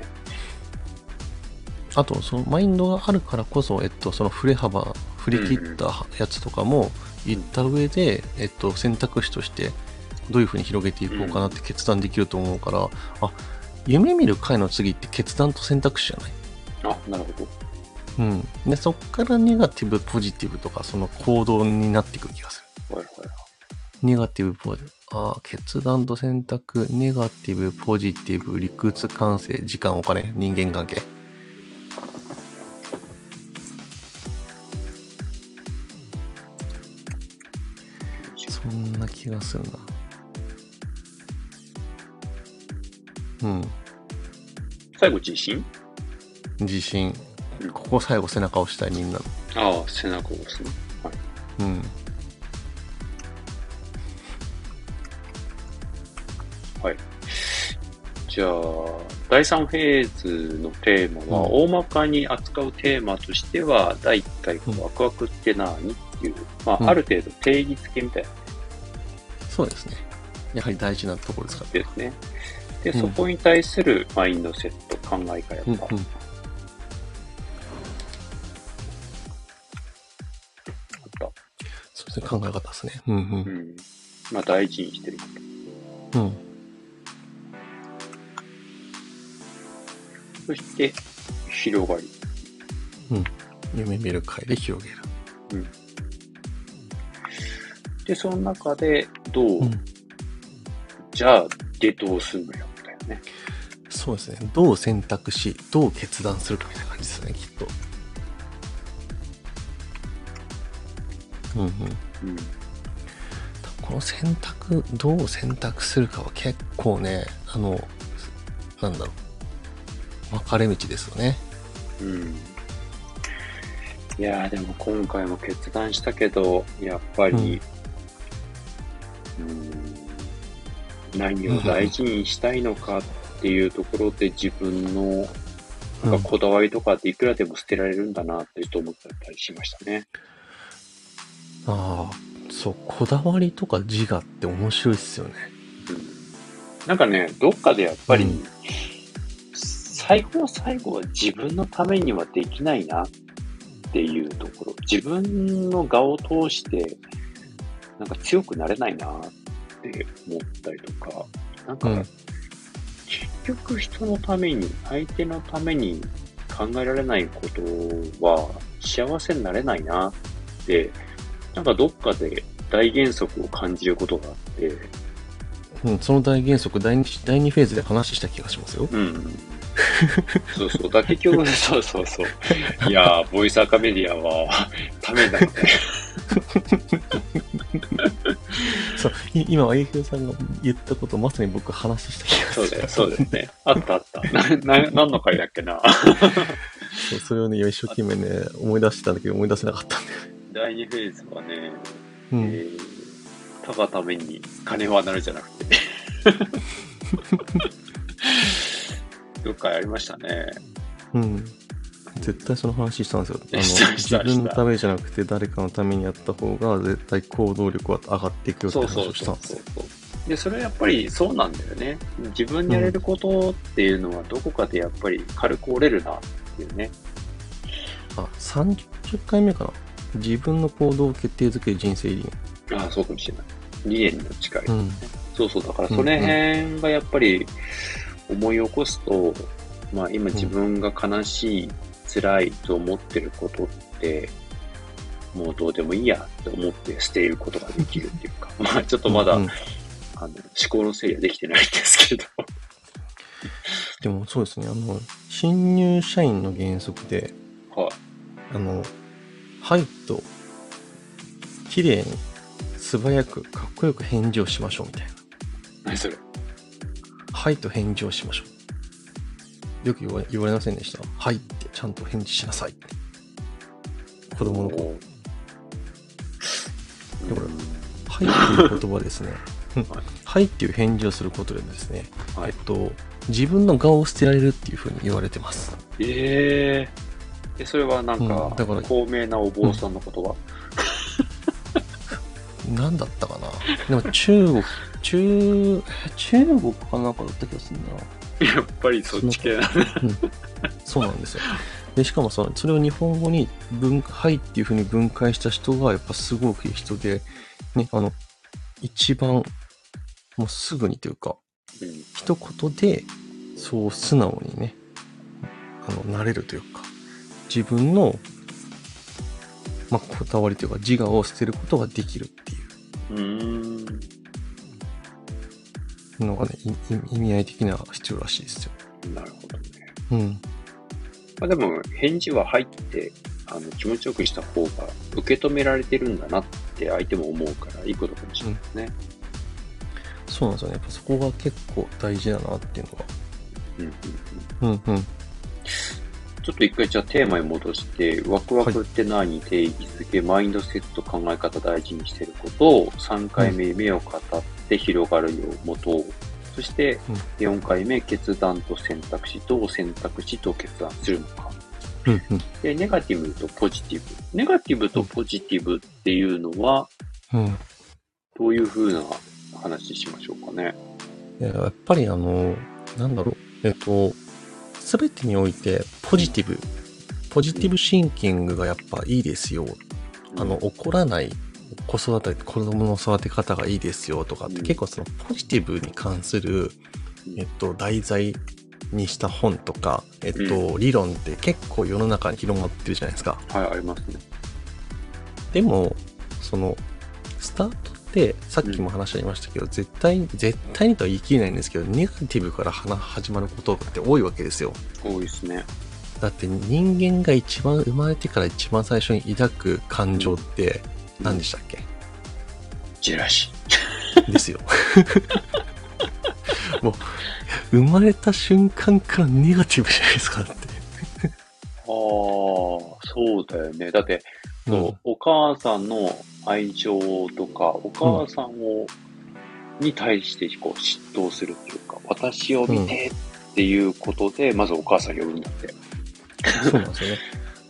うん、あとそのマインドがあるからこそ、えっとその振れ幅、振り切ったやつとかも言った上で、うんうん、えっと選択肢として。どういう風に広げていこうかなって決断できると思うから、うん、あ、夢見る回の次って決断と選択肢じゃない？あ、なるほど。うん。で、そっからネガティブ、ポジティブとか、その行動になってくる気がする。はいはいはい。ネガティブ、ポジティブ。あ、決断と選択、ネガティブ、ポジティブ、理屈、感性、時間、お金、人間関係。そんな気がするな。うん、最後自信自信、うん、ここ最後背中を押したいみんなの。ああ、背中を押すね、はい、うん、はい。じゃあだいさんフェーズのテーマは、うん、大まかに扱うテーマとしてはだいいっかいワクワクって何っていう、まあうん、ある程度定義付けみたいな、ね、そうですね、やはり大事なところですからですね。で、そこに対するマインドセット、うん、考え方、うんうん、そうですね、考え方ですね、うんうんうん、まあ大事にしてること、うん、そして広がり、うん、夢見る会で広げる、うん、でその中でどう、うん、じゃあでどうするのよ。そうですね。どう選択し、どう決断するかみたいな感じですね、きっと。うんうん。うん、この選択、どう選択するかは結構ね、あの、なんだろう、分かれ道ですよね。うん。いやー、でも今回も決断したけど、やっぱり、うん。うん、何を大事にしたいのかっていうところで、自分のなんかこだわりとかっていくらでも捨てられるんだなってちょっと思ったりしましたね。うん、ああ、そう、こだわりとか自我って面白いっすよね。うん、なんかね、どっかでやっぱり、うん、最後の最後は自分のためにはできないなっていうところ、自分の我を通してなんか強くなれないなってって思ったりとか、なんか、うん、結局人のために、相手のために考えられないことは幸せになれないなって、なんかどっかで大原則を感じることがあって、うん、その大原則だいに、だいにフェーズで話した気がしますよ。うん、そうそう、だ結局、そうそうそう。いやー、ボイスアカメディアはためだよね。そう今は エーケー さんが言ったことをまさに僕話した気がする。そうだよ、そうですね。あったあった。何の回だっけな。そう、それをね、一生懸命ね、思い出してたんだけど、思い出せなかったんだよ。だいにフェーズはね、うん、えー、たがために金はなるじゃなくて。どっかやりましたね。うん。絶対その話したんですよ。あの自分のためじゃなくて誰かのためにやった方が絶対行動力は上がっていくよって話をしたんですよ。で、それはやっぱりそうなんだよね。自分にやれることっていうのはどこかでやっぱり軽く折れるなっていうね。うん、あ、さんじゅっかいめかな。自分の行動を決定づける人生理念。ああ、そうかもしれない。理念の力ですね。うん、そうそう、だからそれ辺がやっぱり思い起こすと、うんうん、まあ今自分が悲しい、うん、辛いと思ってることってもうどうでもいいやって思って捨てることができるっていうか、まあちょっとまだ、うんうん、あの思考の整理はできてないんですけどでもそうですね、あの新入社員の原則で、はい、あのはいと綺麗に素早くかっこよく返事をしましょうみたいな。何それ？はいと返事をしましょう。よく言わ、言われませんでした？はいってちゃんと返事しなさいって、子供の子。これ、はいっていう言葉ですねはいっていう返事をすることでですね、はい、えっと自分の顔を捨てられるっていうふうに言われてます。えー、えそれはなんか、うん、だから高名なお坊さんの言葉、うん、何だったかな。でも中国中中国かなんかだった気がするな。やっぱりそっち系だね。そうなんですよ。でしかも そ, それを日本語に分はいっていう風に分解した人がやっぱすごくいい人で、ね、あの一番もうすぐにというか、うん、一言でそう素直にね、あのなれるというか、自分の、まあ、こだわりというか自我を捨てることができるっていうのがね、意味合い的な必要らしいですよ。なるほどね。うん。まあ、でも返事は入ってあの気持ちよくした方が受け止められてるんだなって相手も思うからいいことかもしれないですね、うん、そうなんですよね。やっぱそこが結構大事だなっていうのは、うんうんうんうん、ちょっと一回じゃあテーマに戻して、ワクワクって何に定義づけ、はい、マインドセット、考え方、大事にしてることをさんかいめ、目を語って広がるよう持とう、そしてよんかいめ、決断と選択肢、どう選択肢と決断するのか、うんうん、でネガティブとポジティブ、ネガティブとポジティブっていうのは、うん、どういう風な話しましょうかね。いや、やっぱりあのなんだろう、えっと全てにおいてポジティブポジティブシンキングがやっぱいいですよ、あの怒らない子育て、子供の育て方がいいですよとかって、うん、結構そのポジティブに関する、えっと、題材にした本とか、えっとうん、理論って結構世の中に広まってるじゃないですか。はい、ありますね。でもそのスタートってさっきも話ありましたけど、うん、絶対絶対にとは言い切れないんですけど、ネガティブから始まることって多いわけですよ。多いですね。だって人間が一番生まれてから一番最初に抱く感情って、うん何でしたっけ？ジェラシーですよもう生まれた瞬間からネガティブじゃないですかってああそうだよね。だって、うん、そうお母さんの愛情とかお母さんを、うん、に対してこう嫉妬するっていうか、私を見てっていうことで、うん、まずお母さん呼ぶんだってそうなんですよね。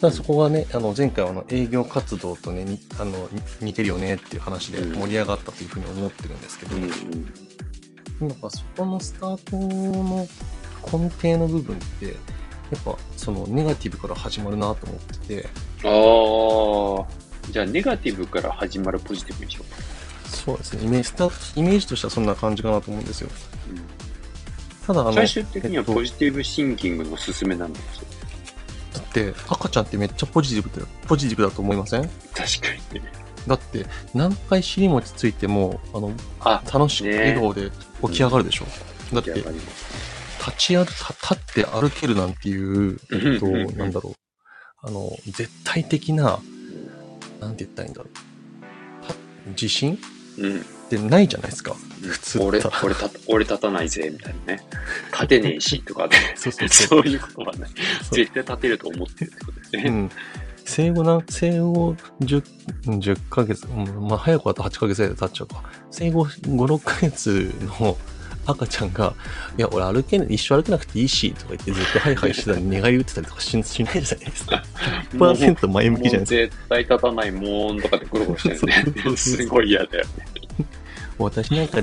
だからそこがね、あの前回はあの営業活動とね、あの似てるよねっていう話で盛り上がったというふうに思ってるんですけど、うんうん、やっぱそこのスタートの根底の部分ってやっぱそのネガティブから始まるなと思ってて、ああ、じゃあネガティブから始まるポジティブでしょうか。そうですね、イメージ、スタート、イメージとしてはそんな感じかなと思うんですよ、うん、ただあの最終的にはポジティブシンキングのすすめなんですよ。だって赤ちゃんってめっちゃポジティブだ、ポジティブだと思いません？確かにね。だって何回尻餅ついてもあのあ楽しく笑顔で起き上がるでしょ、ねうん、だって立ち歩立って歩けるなんていう、えっと、なんだろう、あの絶対的ななんて言ったらいいんだろう、自信、うん、ってないじゃないですか、うん、普通俺俺た俺立たないぜみたいなね、立てねえしとかねそうそうそうそういうことはね、絶対立てると思ってるってことですね、うん、生後な生後 10, 10ヶ月、まあ、早くだとはちかげつぐらいで立っちゃうか、生後ご、ろっかげつの赤ちゃんがいや俺歩け一生歩けなくていいしとか言ってずっとハイハイしてたり願い打ってたりとかしないじゃないですかひゃくパーセント 前向きじゃないですか。絶対立たないもんとかでゴロゴロしてるねすごい嫌だよね私なんか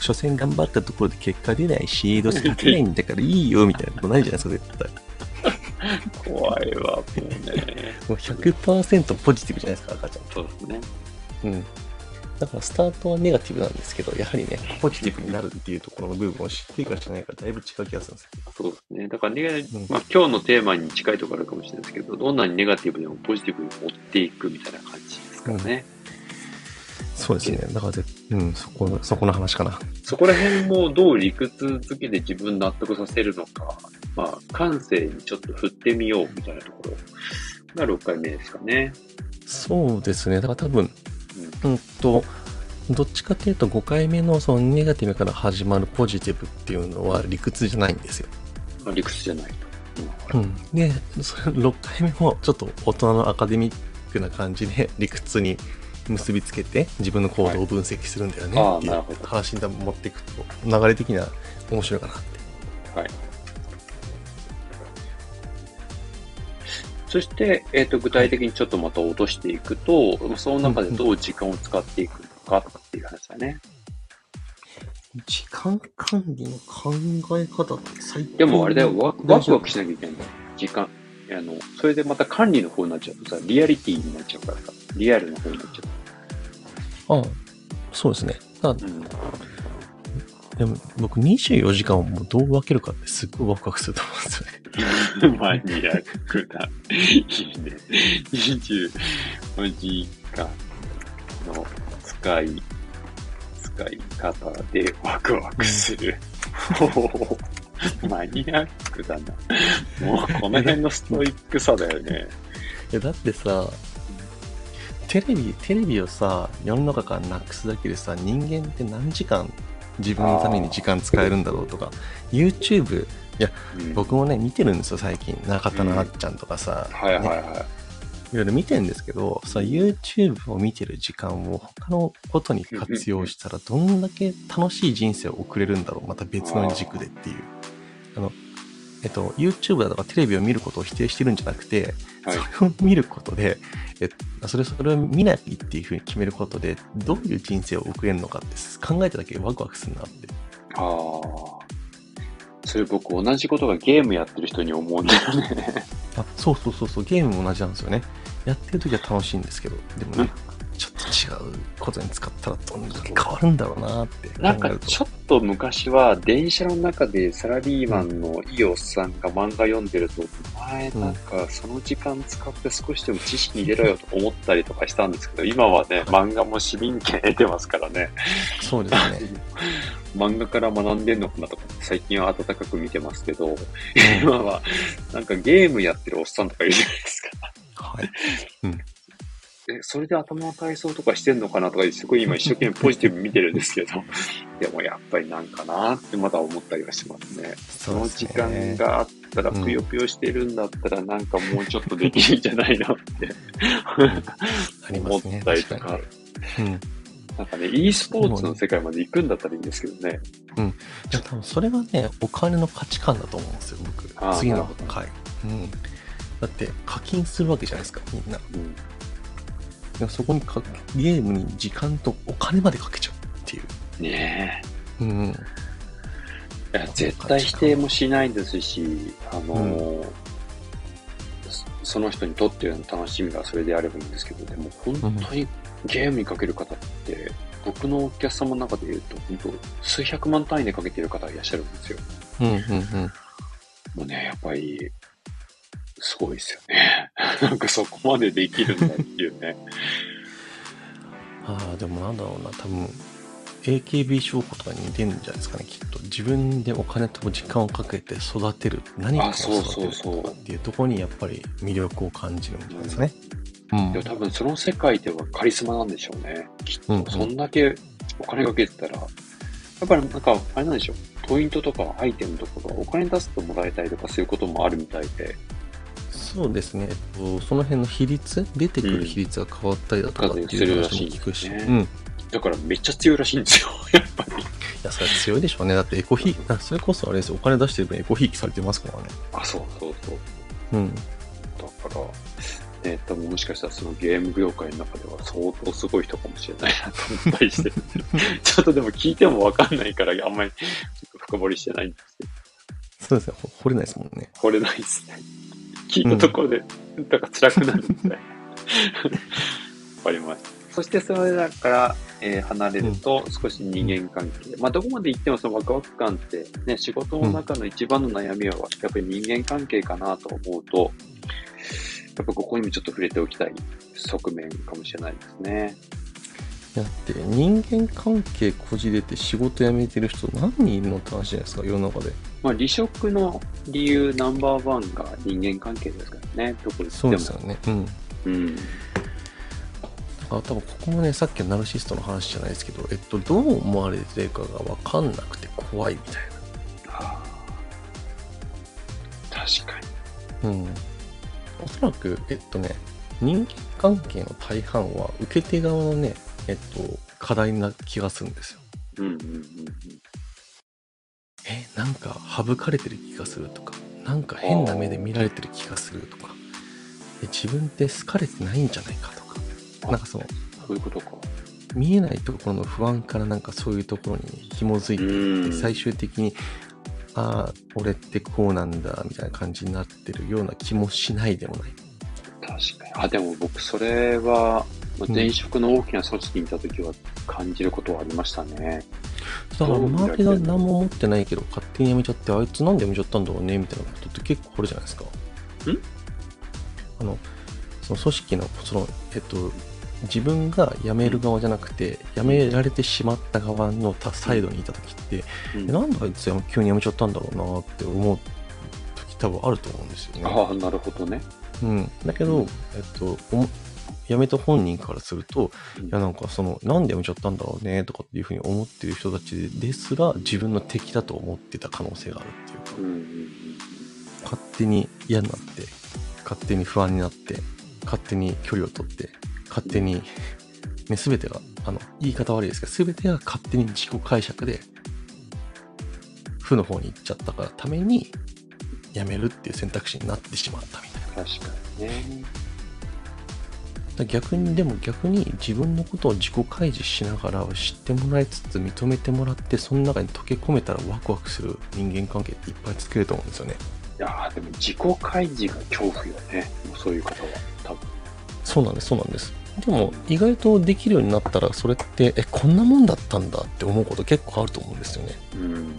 所詮頑張ったところで結果出ないしどうせ勝てないんだからいいよみたいなことないじゃないですか絶対怖いわもうねもう ひゃくパーセント ポジティブじゃないですか赤ちゃん。そうですね、うんだからスタートはネガティブなんですけど、やはりね、ポジティブになるっていうところの部分を知っているか知らないか、だいぶ近い気がするんですけど。そうですね。だからね、うん、まあ今日のテーマに近いところあるかもしれないですけど、どんなにネガティブでもポジティブに持っていくみたいな感じですからね、うん、そうですね。だから、うん、そこ、そこの話かな。そこら辺もどう理屈付けで自分納得させるのか、まあ、感性にちょっと振ってみようみたいなところがろっかいめですかね。そうですね。だから多分、うん、うんとどっちかというとごかいめ の, そのネガティブから始まるポジティブっていうのは理屈じゃないんですよ。あ、理屈じゃない。うん、でそれろっかいめもちょっと大人のアカデミックな感じで理屈に結びつけて自分の行動を分析するんだよねっていう話に持っていくと流れ的には面白いかなって。はい。そして、えーと、具体的にちょっとまた落としていくと、その中でどう時間を使っていくのかっていう話だね。時間管理の考え方って最近。でもあれだよ、ワクワクしなきゃいけないんだよ。時間。あの、それでまた管理の方になっちゃうとさ、リアリティになっちゃうからさ、リアルの方になっちゃう。ああ、そうですね。だから、うん、でも僕にじゅうよじかんをもうどう分けるかってすっごいワクワクすると思うんですよね。マニアックだ。いいね。にじゅうよじかんの使い、使い方でワクワクする。マニアックだな。もうこの辺のストイックさだよね。いやだってさ、テレビ、テレビをさ、世の中からなくすだけでさ、人間って何時間自分のために時間使えるんだろうとか YouTube いや、うん、僕もね見てるんですよ最近。中田なっちゃんとかさ、うんね、はいはいはいいろいろ見てるんですけど、その YouTube を見てる時間を他のことに活用したらどんだけ楽しい人生を送れるんだろう、また別の軸でっていう。あの、えっと、YouTube だとかテレビを見ることを否定してるんじゃなくて、はい、それを見ることで、えそれそれを見ないっていうふうに決めることでどういう人生を送れるのかって考えただけでワクワクするなって。ああ、それ僕同じことがゲームやってる人に思うんだよね。あ、そうそうそうそう、ゲームも同じなんですよね。やってる時は楽しいんですけど、でもねちょっと違うことに使ったらどんだけ変わるんだろうなって考えると。なんかちょっと昔は電車の中でサラリーマンのいいおっさんが漫画読んでると、うん、前なんかその時間使って少しでも知識入れろよと思ったりとかしたんですけど、今はね漫画も市民権得てますからね。そうですね。漫画から学んでんのかなとか最近は温かく見てますけど、今はなんかゲームやってるおっさんとかいるじゃないですか。はい。うん。え、それで頭の体操とかしてんのかなとか、すごい今一生懸命ポジティブ見てるんですけど、でもやっぱりなんかなってまだ思ったりはしますね。その時間があったら、ぷよぷよしてるんだったら、なんかもうちょっとできるんじゃないのって思ったりとか。なんかね、e スポーツの世界まで行くんだったらいいんですけどね。うん。じゃあ多分それはね、お金の価値観だと思うんですよ、僕。次の回。うん。だって課金するわけじゃないですか、みんな。うん、そこにかゲームに時間とお金までかけちゃうっていうねえ、うん、いや絶対否定もしないですし、あの、うん、その人にとっての楽しみがそれであればいいんですけど、でも本当にゲームにかける方って、うん、僕のお客様の中でいうと本当数百万単位でかけてる方がいらっしゃるんですよ。うんうんうん。もうね、やっぱりすごいですよね。なんかそこまでできるんだっていうね。ああ、でもなんだろうな、多分 エーケービー 商法とかに似てるんじゃないですかね、きっと。自分でお金と時間をかけて育てる、何かを育てるとかっていうところにやっぱり魅力を感じるんですね。うん。でも多分その世界ではカリスマなんでしょうね。きっと、うん、そんだけお金かけてたら、やっぱりなんかあれなんでしょう。ポイントとかアイテムとかがお金出すともらえたりとかそういうこともあるみたいで。そうですね、その辺の比率、出てくる比率が変わったりだとかっていう話も聞くし、うんうん、だからめっちゃ強いらしいんですよ、やっぱり。いや、それは強いでしょうね。だってエコひいき、それこそあれですよ、お金出してる分エコひいきされてますからね。あ、そうそうそう。うん。だから、ね、多分もしかしたらそのゲーム業界の中では相当すごい人かもしれないなと思ったりして、ちょっとでも聞いてもわかんないから、あんまり深掘りしてないんですけど。そうですね、掘れないですもんね。掘れないですね。聞いたところで、うん、だから辛くなるみたいな。わかりました。そしてそれだから、えー、離れると少し人間関係、うん、まあどこまで行ってもそのワクワク感ってね、仕事の中の一番の悩みはやっぱり人間関係かなと思うと、やっぱここにもちょっと触れておきたい側面かもしれないですね。だって人間関係こじれて仕事辞めてる人何人いるのって話じゃないですか、世の中で。まあ、離職の理由ナンバーワンが人間関係ですからね、どこでも。そうですよね、うん、うん、だから多分ここもね、さっきのナルシストの話じゃないですけど、えっと、どう思われてるかが分かんなくて怖いみたいな、はあ、確かに、うん、おそらく、えっとね、人間関係の大半は受け手側のね、えっと、課題な気がするんですよ、うんうんうんうん、え、なんか省かれてる気がするとか、なんか変な目で見られてる気がするとか、え、自分って好かれてないんじゃないかとか、なんかその、そういうことか、見えないところの不安からなんかそういうところに紐づいていって、最終的にああ俺ってこうなんだみたいな感じになってるような気もしないでもない。確かに。あ、でも僕それは前職の大きな組織にいた時は感じることはありましたね、うん、だから周りが何も持ってないけど勝手に辞めちゃって、あいつなんで辞めちゃったんだろうねみたいなことって結構あるじゃないですか。んあのその組織のその、えっと、自分が辞める側じゃなくて辞められてしまった側のサイドにいた時って、うん、なんであいつ急に辞めちゃったんだろうなって思う時多分あると思うんですよね。ああ、なるほどね、うん、だけど、うん、えっと辞めた本人からすると、いやなんかそのなんで辞めちゃったんだろうねとかっていうふうに思ってる人たちですら自分の敵だと思ってた可能性があるっていうか、うんうんうん、勝手に嫌になって勝手に不安になって勝手に距離を取って勝手に、ね、全てがあの言い方悪いですけど全てが勝手に自己解釈で負の方に行っちゃったからために辞めるっていう選択肢になってしまったみたいな。確かにね。逆にでも逆に自分のことを自己開示しながら知ってもらいつつ認めてもらって、その中に溶け込めたらワクワクする人間関係っていっぱい作れると思うんですよね。いやでも自己開示が恐怖よね、そういう方は多分。そうなんです、そうなんです。でも意外とできるようになったらそれってえこんなもんだったんだって思うこと結構あると思うんですよね。うん、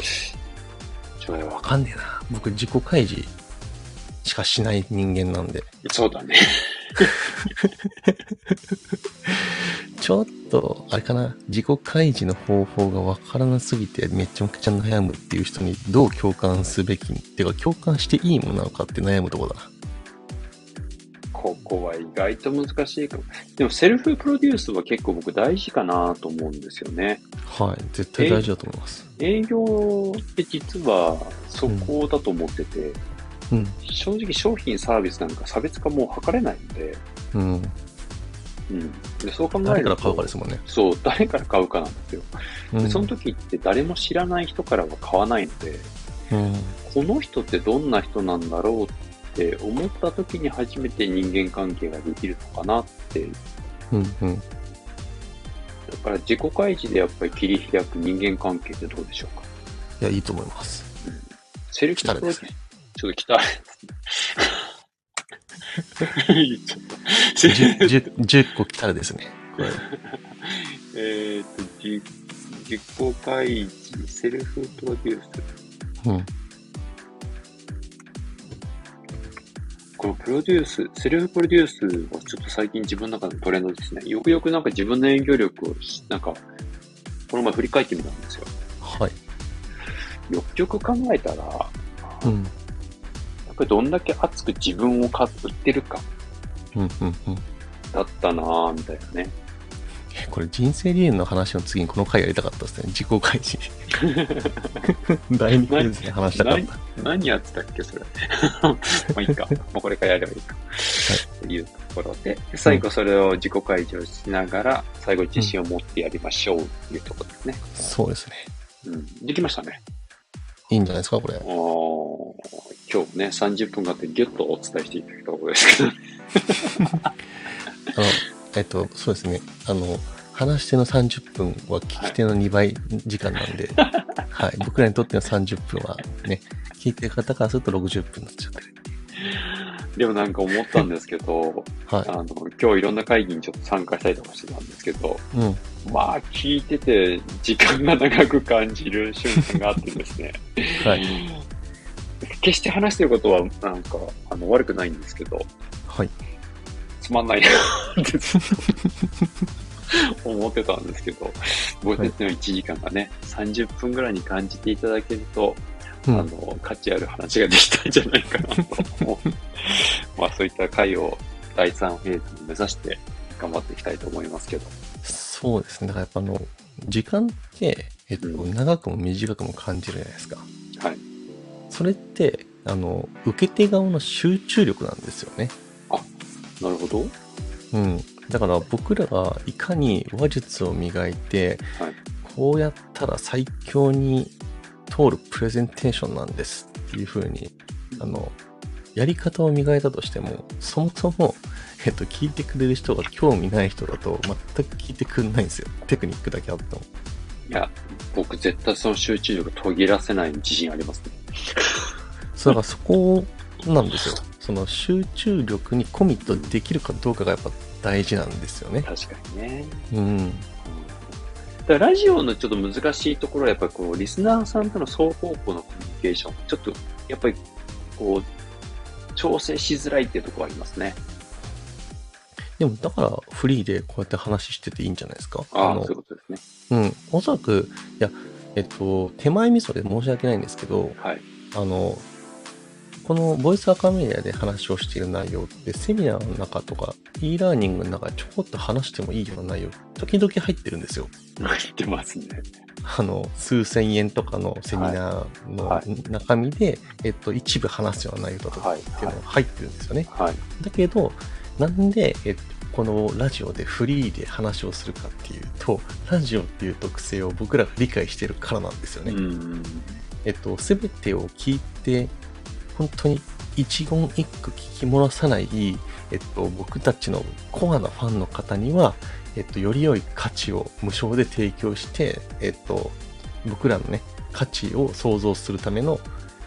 ちょっと分かんねえな、僕自己開示しかしない人間なんで。そうだねちょっとあれかな、自己開示の方法がわからなすぎてめちゃくちゃ悩むっていう人にどう共感すべきっていうか、共感していいものなのかって悩むところだな。ここは意外と難しいかも。でもセルフプロデュースは結構僕大事かなと思うんですよね。はい、絶対大事だと思います。営業って実はそこだと思ってて、うんうん、正直商品サービスなんか差別化もう図れないので、うんうん、でそう考えると誰から買うかですもんね。そう、誰から買うかなんですよ、うん、でその時って誰も知らない人からは買わないので、うん、この人ってどんな人なんだろうって思った時に初めて人間関係ができるのかなって、うんうん、だから自己開示でやっぱり切り開く人間関係ってどうでしょうか。いや、いいと思います、うん、セルフプロデュースちょっと来たじゅっこ来たらですね、これえっと自己開示セルフプロデュース、うん、このプロデュースセルフプロデュースはちょっと最近自分の中のトレンドですね。よくよくなんか自分の営業力をなんかこの前振り返ってみたんですよ。はい、よくよく考えたら、うん、どんだけ熱く自分を買ってるか、うんうんうん、だったなぁみたいなね。これ人生理念の話の次にこの回やりたかったですね、自己開示だいにフェーズで話したかった。 何, 何やってたっけそれまあいいか、もうこれからやればいいか、はい、というところで最後それを自己開示をしながら最後自信を持ってやりましょうというところですね、うん、そうですね、うん、できましたね。いいんじゃないですかこれ。今日ねさんじゅっぷんがあってギュッとお伝えしていただいたことですけどあのえっとそうですね、あの話し手のさんじゅっぷんは聞き手のにばい時間なんで、はいはい、僕らにとってのさんじゅっぷんはね聞いてる方からするとろくじゅっぷんになっちゃってる。でもなんか思ったんですけど、はい、あの今日いろんな会議にちょっと参加したりとかしてたんですけど、うん、まあ聞いてて時間が長く感じる瞬間があってですね、はい、決して話してることはなんかあの悪くないんですけど、はい、つまんないなって思ってたんですけど、ご説のいちじかんがね、はい、さんじゅっぷんぐらいに感じていただけると、うん、あの価値ある話ができたんじゃないかなと思うまあそういった回をだいさんフェーズに目指して頑張っていきたいと思いますけど。そうですね、だからやっぱあの時間って、えっと、長くも短くも感じるじゃないですか、うん、はい、それってあの受け手側の集中力なんですよね。あ、なるほど、うん、だから僕らがいかに話術を磨いて、はい、こうやったら最強に通るプレゼンテーションなんですっていう風にあのやり方を磨いたとしても、そもそも、えっと、聞いてくれる人が興味ない人だと全く聞いてくれないんですよ、テクニックだけあっても。いや、僕絶対その集中力途切らせない自信ありますねそれがそこなんですよその集中力にコミットできるかどうかがやっぱ大事なんですよね。確かにね、うん、だからラジオのちょっと難しいところはやっぱりこうリスナーさんとの双方向のコミュニケーション、ちょっとやっぱりこう調整しづらいっていうところはありますね。でもだからフリーでこうやって話してていいんじゃないですか。ああ、そういうことですね。うん、おそらくいや、えっと、手前味噌で申し訳ないんですけど、はい、あのこのボイスアカメディアで話をしている内容ってセミナーの中とか e ラーニングの中でちょこっと話してもいいような内容時々入ってるんですよ。入ってますね。あの数千円とかのセミナーの中身で、はい、えっと、一部話すような内容だとかっていうのが入ってるんですよね、はいはい、だけどなんで、えっと、このラジオでフリーで話をするかっていうと、ラジオっていう特性を僕らが理解してるからなんですよね。うん、えっと、全てを聞いて本当に一言一句聞き漏らさない、えっと、僕たちのコアなファンの方には、えっと、より良い価値を無償で提供して、えっと、僕らのね価値を創造するための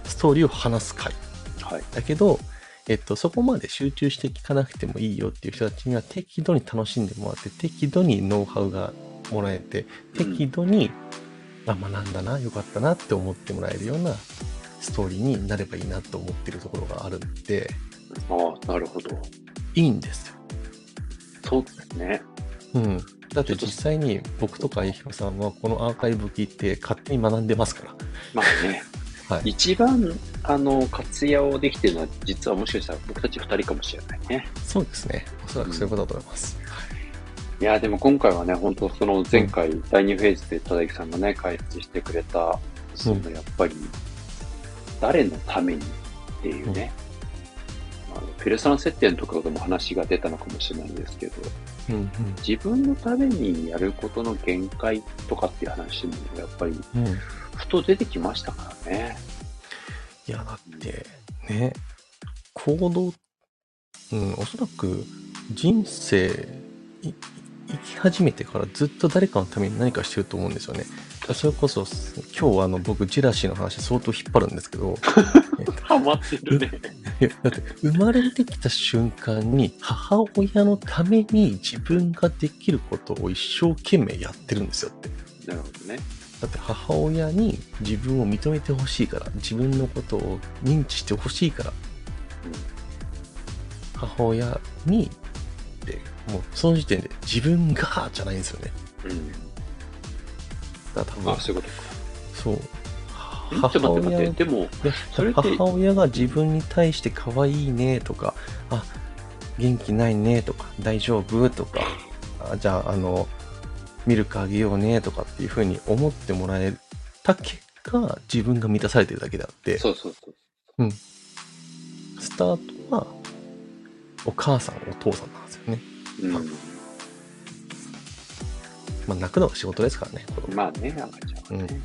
ストーリーを話す回、はい、だけどえっと、そこまで集中して聞かなくてもいいよっていう人たちには適度に楽しんでもらって、適度にノウハウがもらえて、適度に、うん、あ、学んだな、よかったなって思ってもらえるようなストーリーになればいいなと思ってるところがあるんで。ああ、なるほど。いいんですよ。そうですね。うん。だって実際に僕とかえひろさんはこのアーカイブ聞いて勝手に学んでますから。まあね。はい、一番あの活用できているのは実はもしかしたら僕たちふたりかもしれないね。そうですね、おそらくそういうことだと思います、うん、いやでも今回はね本当その前回、うん、だいにフェーズで田崎さんがね開発してくれたそのやっぱり誰のためにっていうね、うん、あのペルソナ設定のところでも話が出たのかもしれないんですけど、うんうん、自分のためにやることの限界とかっていう話もやっぱり、うん、ふと出てきましたからね。いやだってね、行動、うん、おそらく人生生き始めてからずっと誰かのために何かしてると思うんですよね。それこそ今日はあの僕ジェラシーの話相当引っ張るんですけどハマってるねだって生まれてきた瞬間に母親のために自分ができることを一生懸命やってるんですよって。なるほどね。だって母親に自分を認めてほしいから、自分のことを認知してほしいから、うん、母親にでもうその時点で自分がじゃないんですよね、うん、だから多分あそういうことか。そう母親でもそれって母親が自分に対して可愛いねとか、あ元気ないねとか大丈夫とか、あじゃああのミルクあげようねとかっていう風に思ってもらえた結果自分が満たされてるだけであって、そうそうそう、うん、スタートはお母さんお父さんなんですよね、うん、まあ泣くのが仕事ですからね。まあね赤ちゃんはね、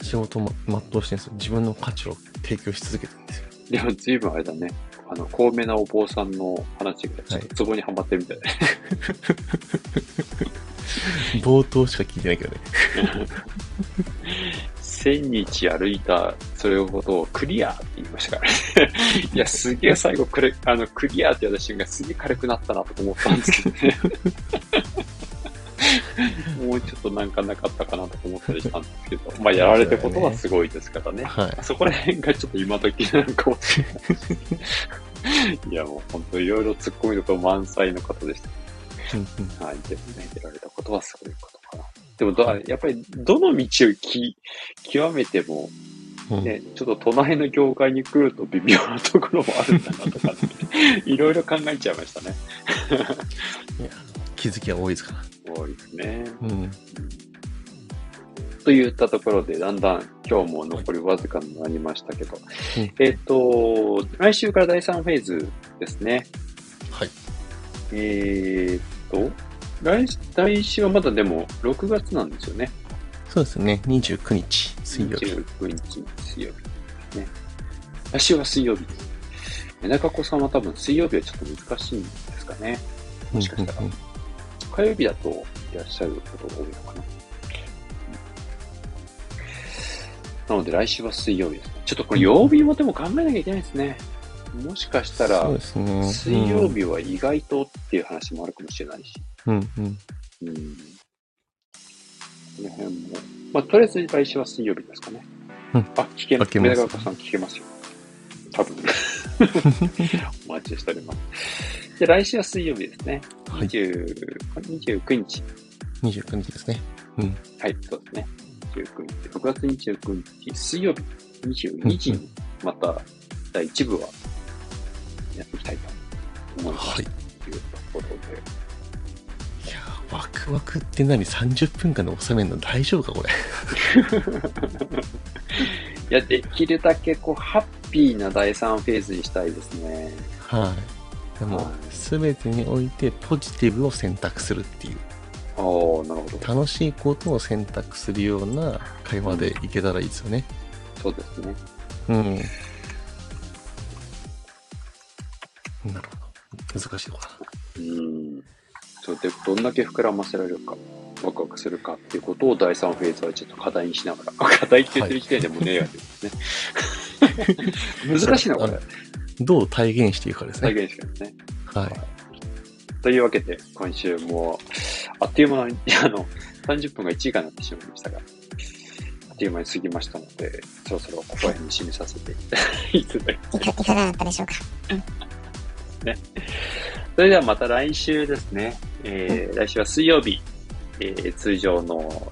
うん、仕事も全うしてるんですよ。自分の価値を提供し続けてるんですよ。でも随分あれだね、あの高めなお坊さんの話がちょっとツボにはまってるみたいな、はい冒頭しか聞いてないけどね千日歩いたそれほどクリアって言いましたからねいやすげえ最後これあのクリアって言われた瞬間すげえ軽くなったなと思ったんですけどねもうちょっとなんかなかったかなと思ったりしたんですけど、まあやられたことはすごいですからね。はい、そこら辺がちょっと今時なのかもしれない。いやもう本当いろいろ突っ込みとか満載の方でした。はい、でもね、やられたことはすごいことかな。でもだ、やっぱりどの道をき極めても、ね、うん、ちょっと隣の業界に来ると微妙なところもあるんだなとか、ね、いろいろ考えちゃいましたね。いや、気づきは多いですから。多いですね。うん。といったところで、だんだん今日も残りわずかになりましたけど、はい、えっと、来週からだいさんフェーズですね。はい。えー、っと来、来週はまだでもろくがつなんですよね。そうですね。にじゅうくにち水曜日。にじゅうくにち水曜日、ね。来週は水曜日。メダカ子さんは多分水曜日はちょっと難しいんですかね。もしかしたら、うんうんうん、火曜日だといらっしゃることが多いのかな。なので来週は水曜日ですね。ちょっとこれ曜日もでも考えなきゃいけないですね。もしかしたら、ね、水曜日は意外とっていう話もあるかもしれないし。うんうん。うんこの辺も。まあ、とりあえず来週は水曜日ですかね。うん、あ、聞けます。メダカ子さん聞けますよ。多分。お待ちしております。で、来週は水曜日ですね。はい、にじゅうくにち。にじゅうくにちですね。うん。はい、そうですね。にじゅうくにち。ろくがつにじゅうくにち、水曜日、にじゅうにじに、また、だいいち部は、やっていきたいと思います。はい。というところで。いやー、ワクワクって何 ?さんじゅっぷんかんで収めるの大丈夫かこれ。いや、できるだけこう、ハッピーなだいさんフェーズにしたいですね。はい。でも、すべてにおいてポジティブを選択するっていう。ああ、なるほど。楽しいことを選択するような会話でいけたらいいですよね。うん、そうですね。うん。なるほど。難しいことだな。うん。でどんだけ膨らませられるかワクワクするかっていうことをだいさんフェーズはちょっと課題にしながら課題って言ってる時点でもねえわけですね。難しいなこれどう体現していくかですね。体現していくね、はい、というわけで今週もあっという間にあのさんじゅっぷんがいちじかんになってしまいましたがあっという間に過ぎましたのでそろそろここら辺に締めさせていただきます。いかがだったでしょうか。ね、それではまた来週ですね、えー、来週は水曜日、えー、通常の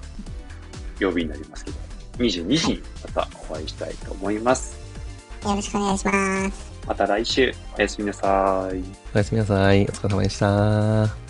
曜日になりますけどにじゅうにじにまたお会いしたいと思います。よろしくお願いします。また来週おやすみなさい。おやすみなさい。お疲れ様でした。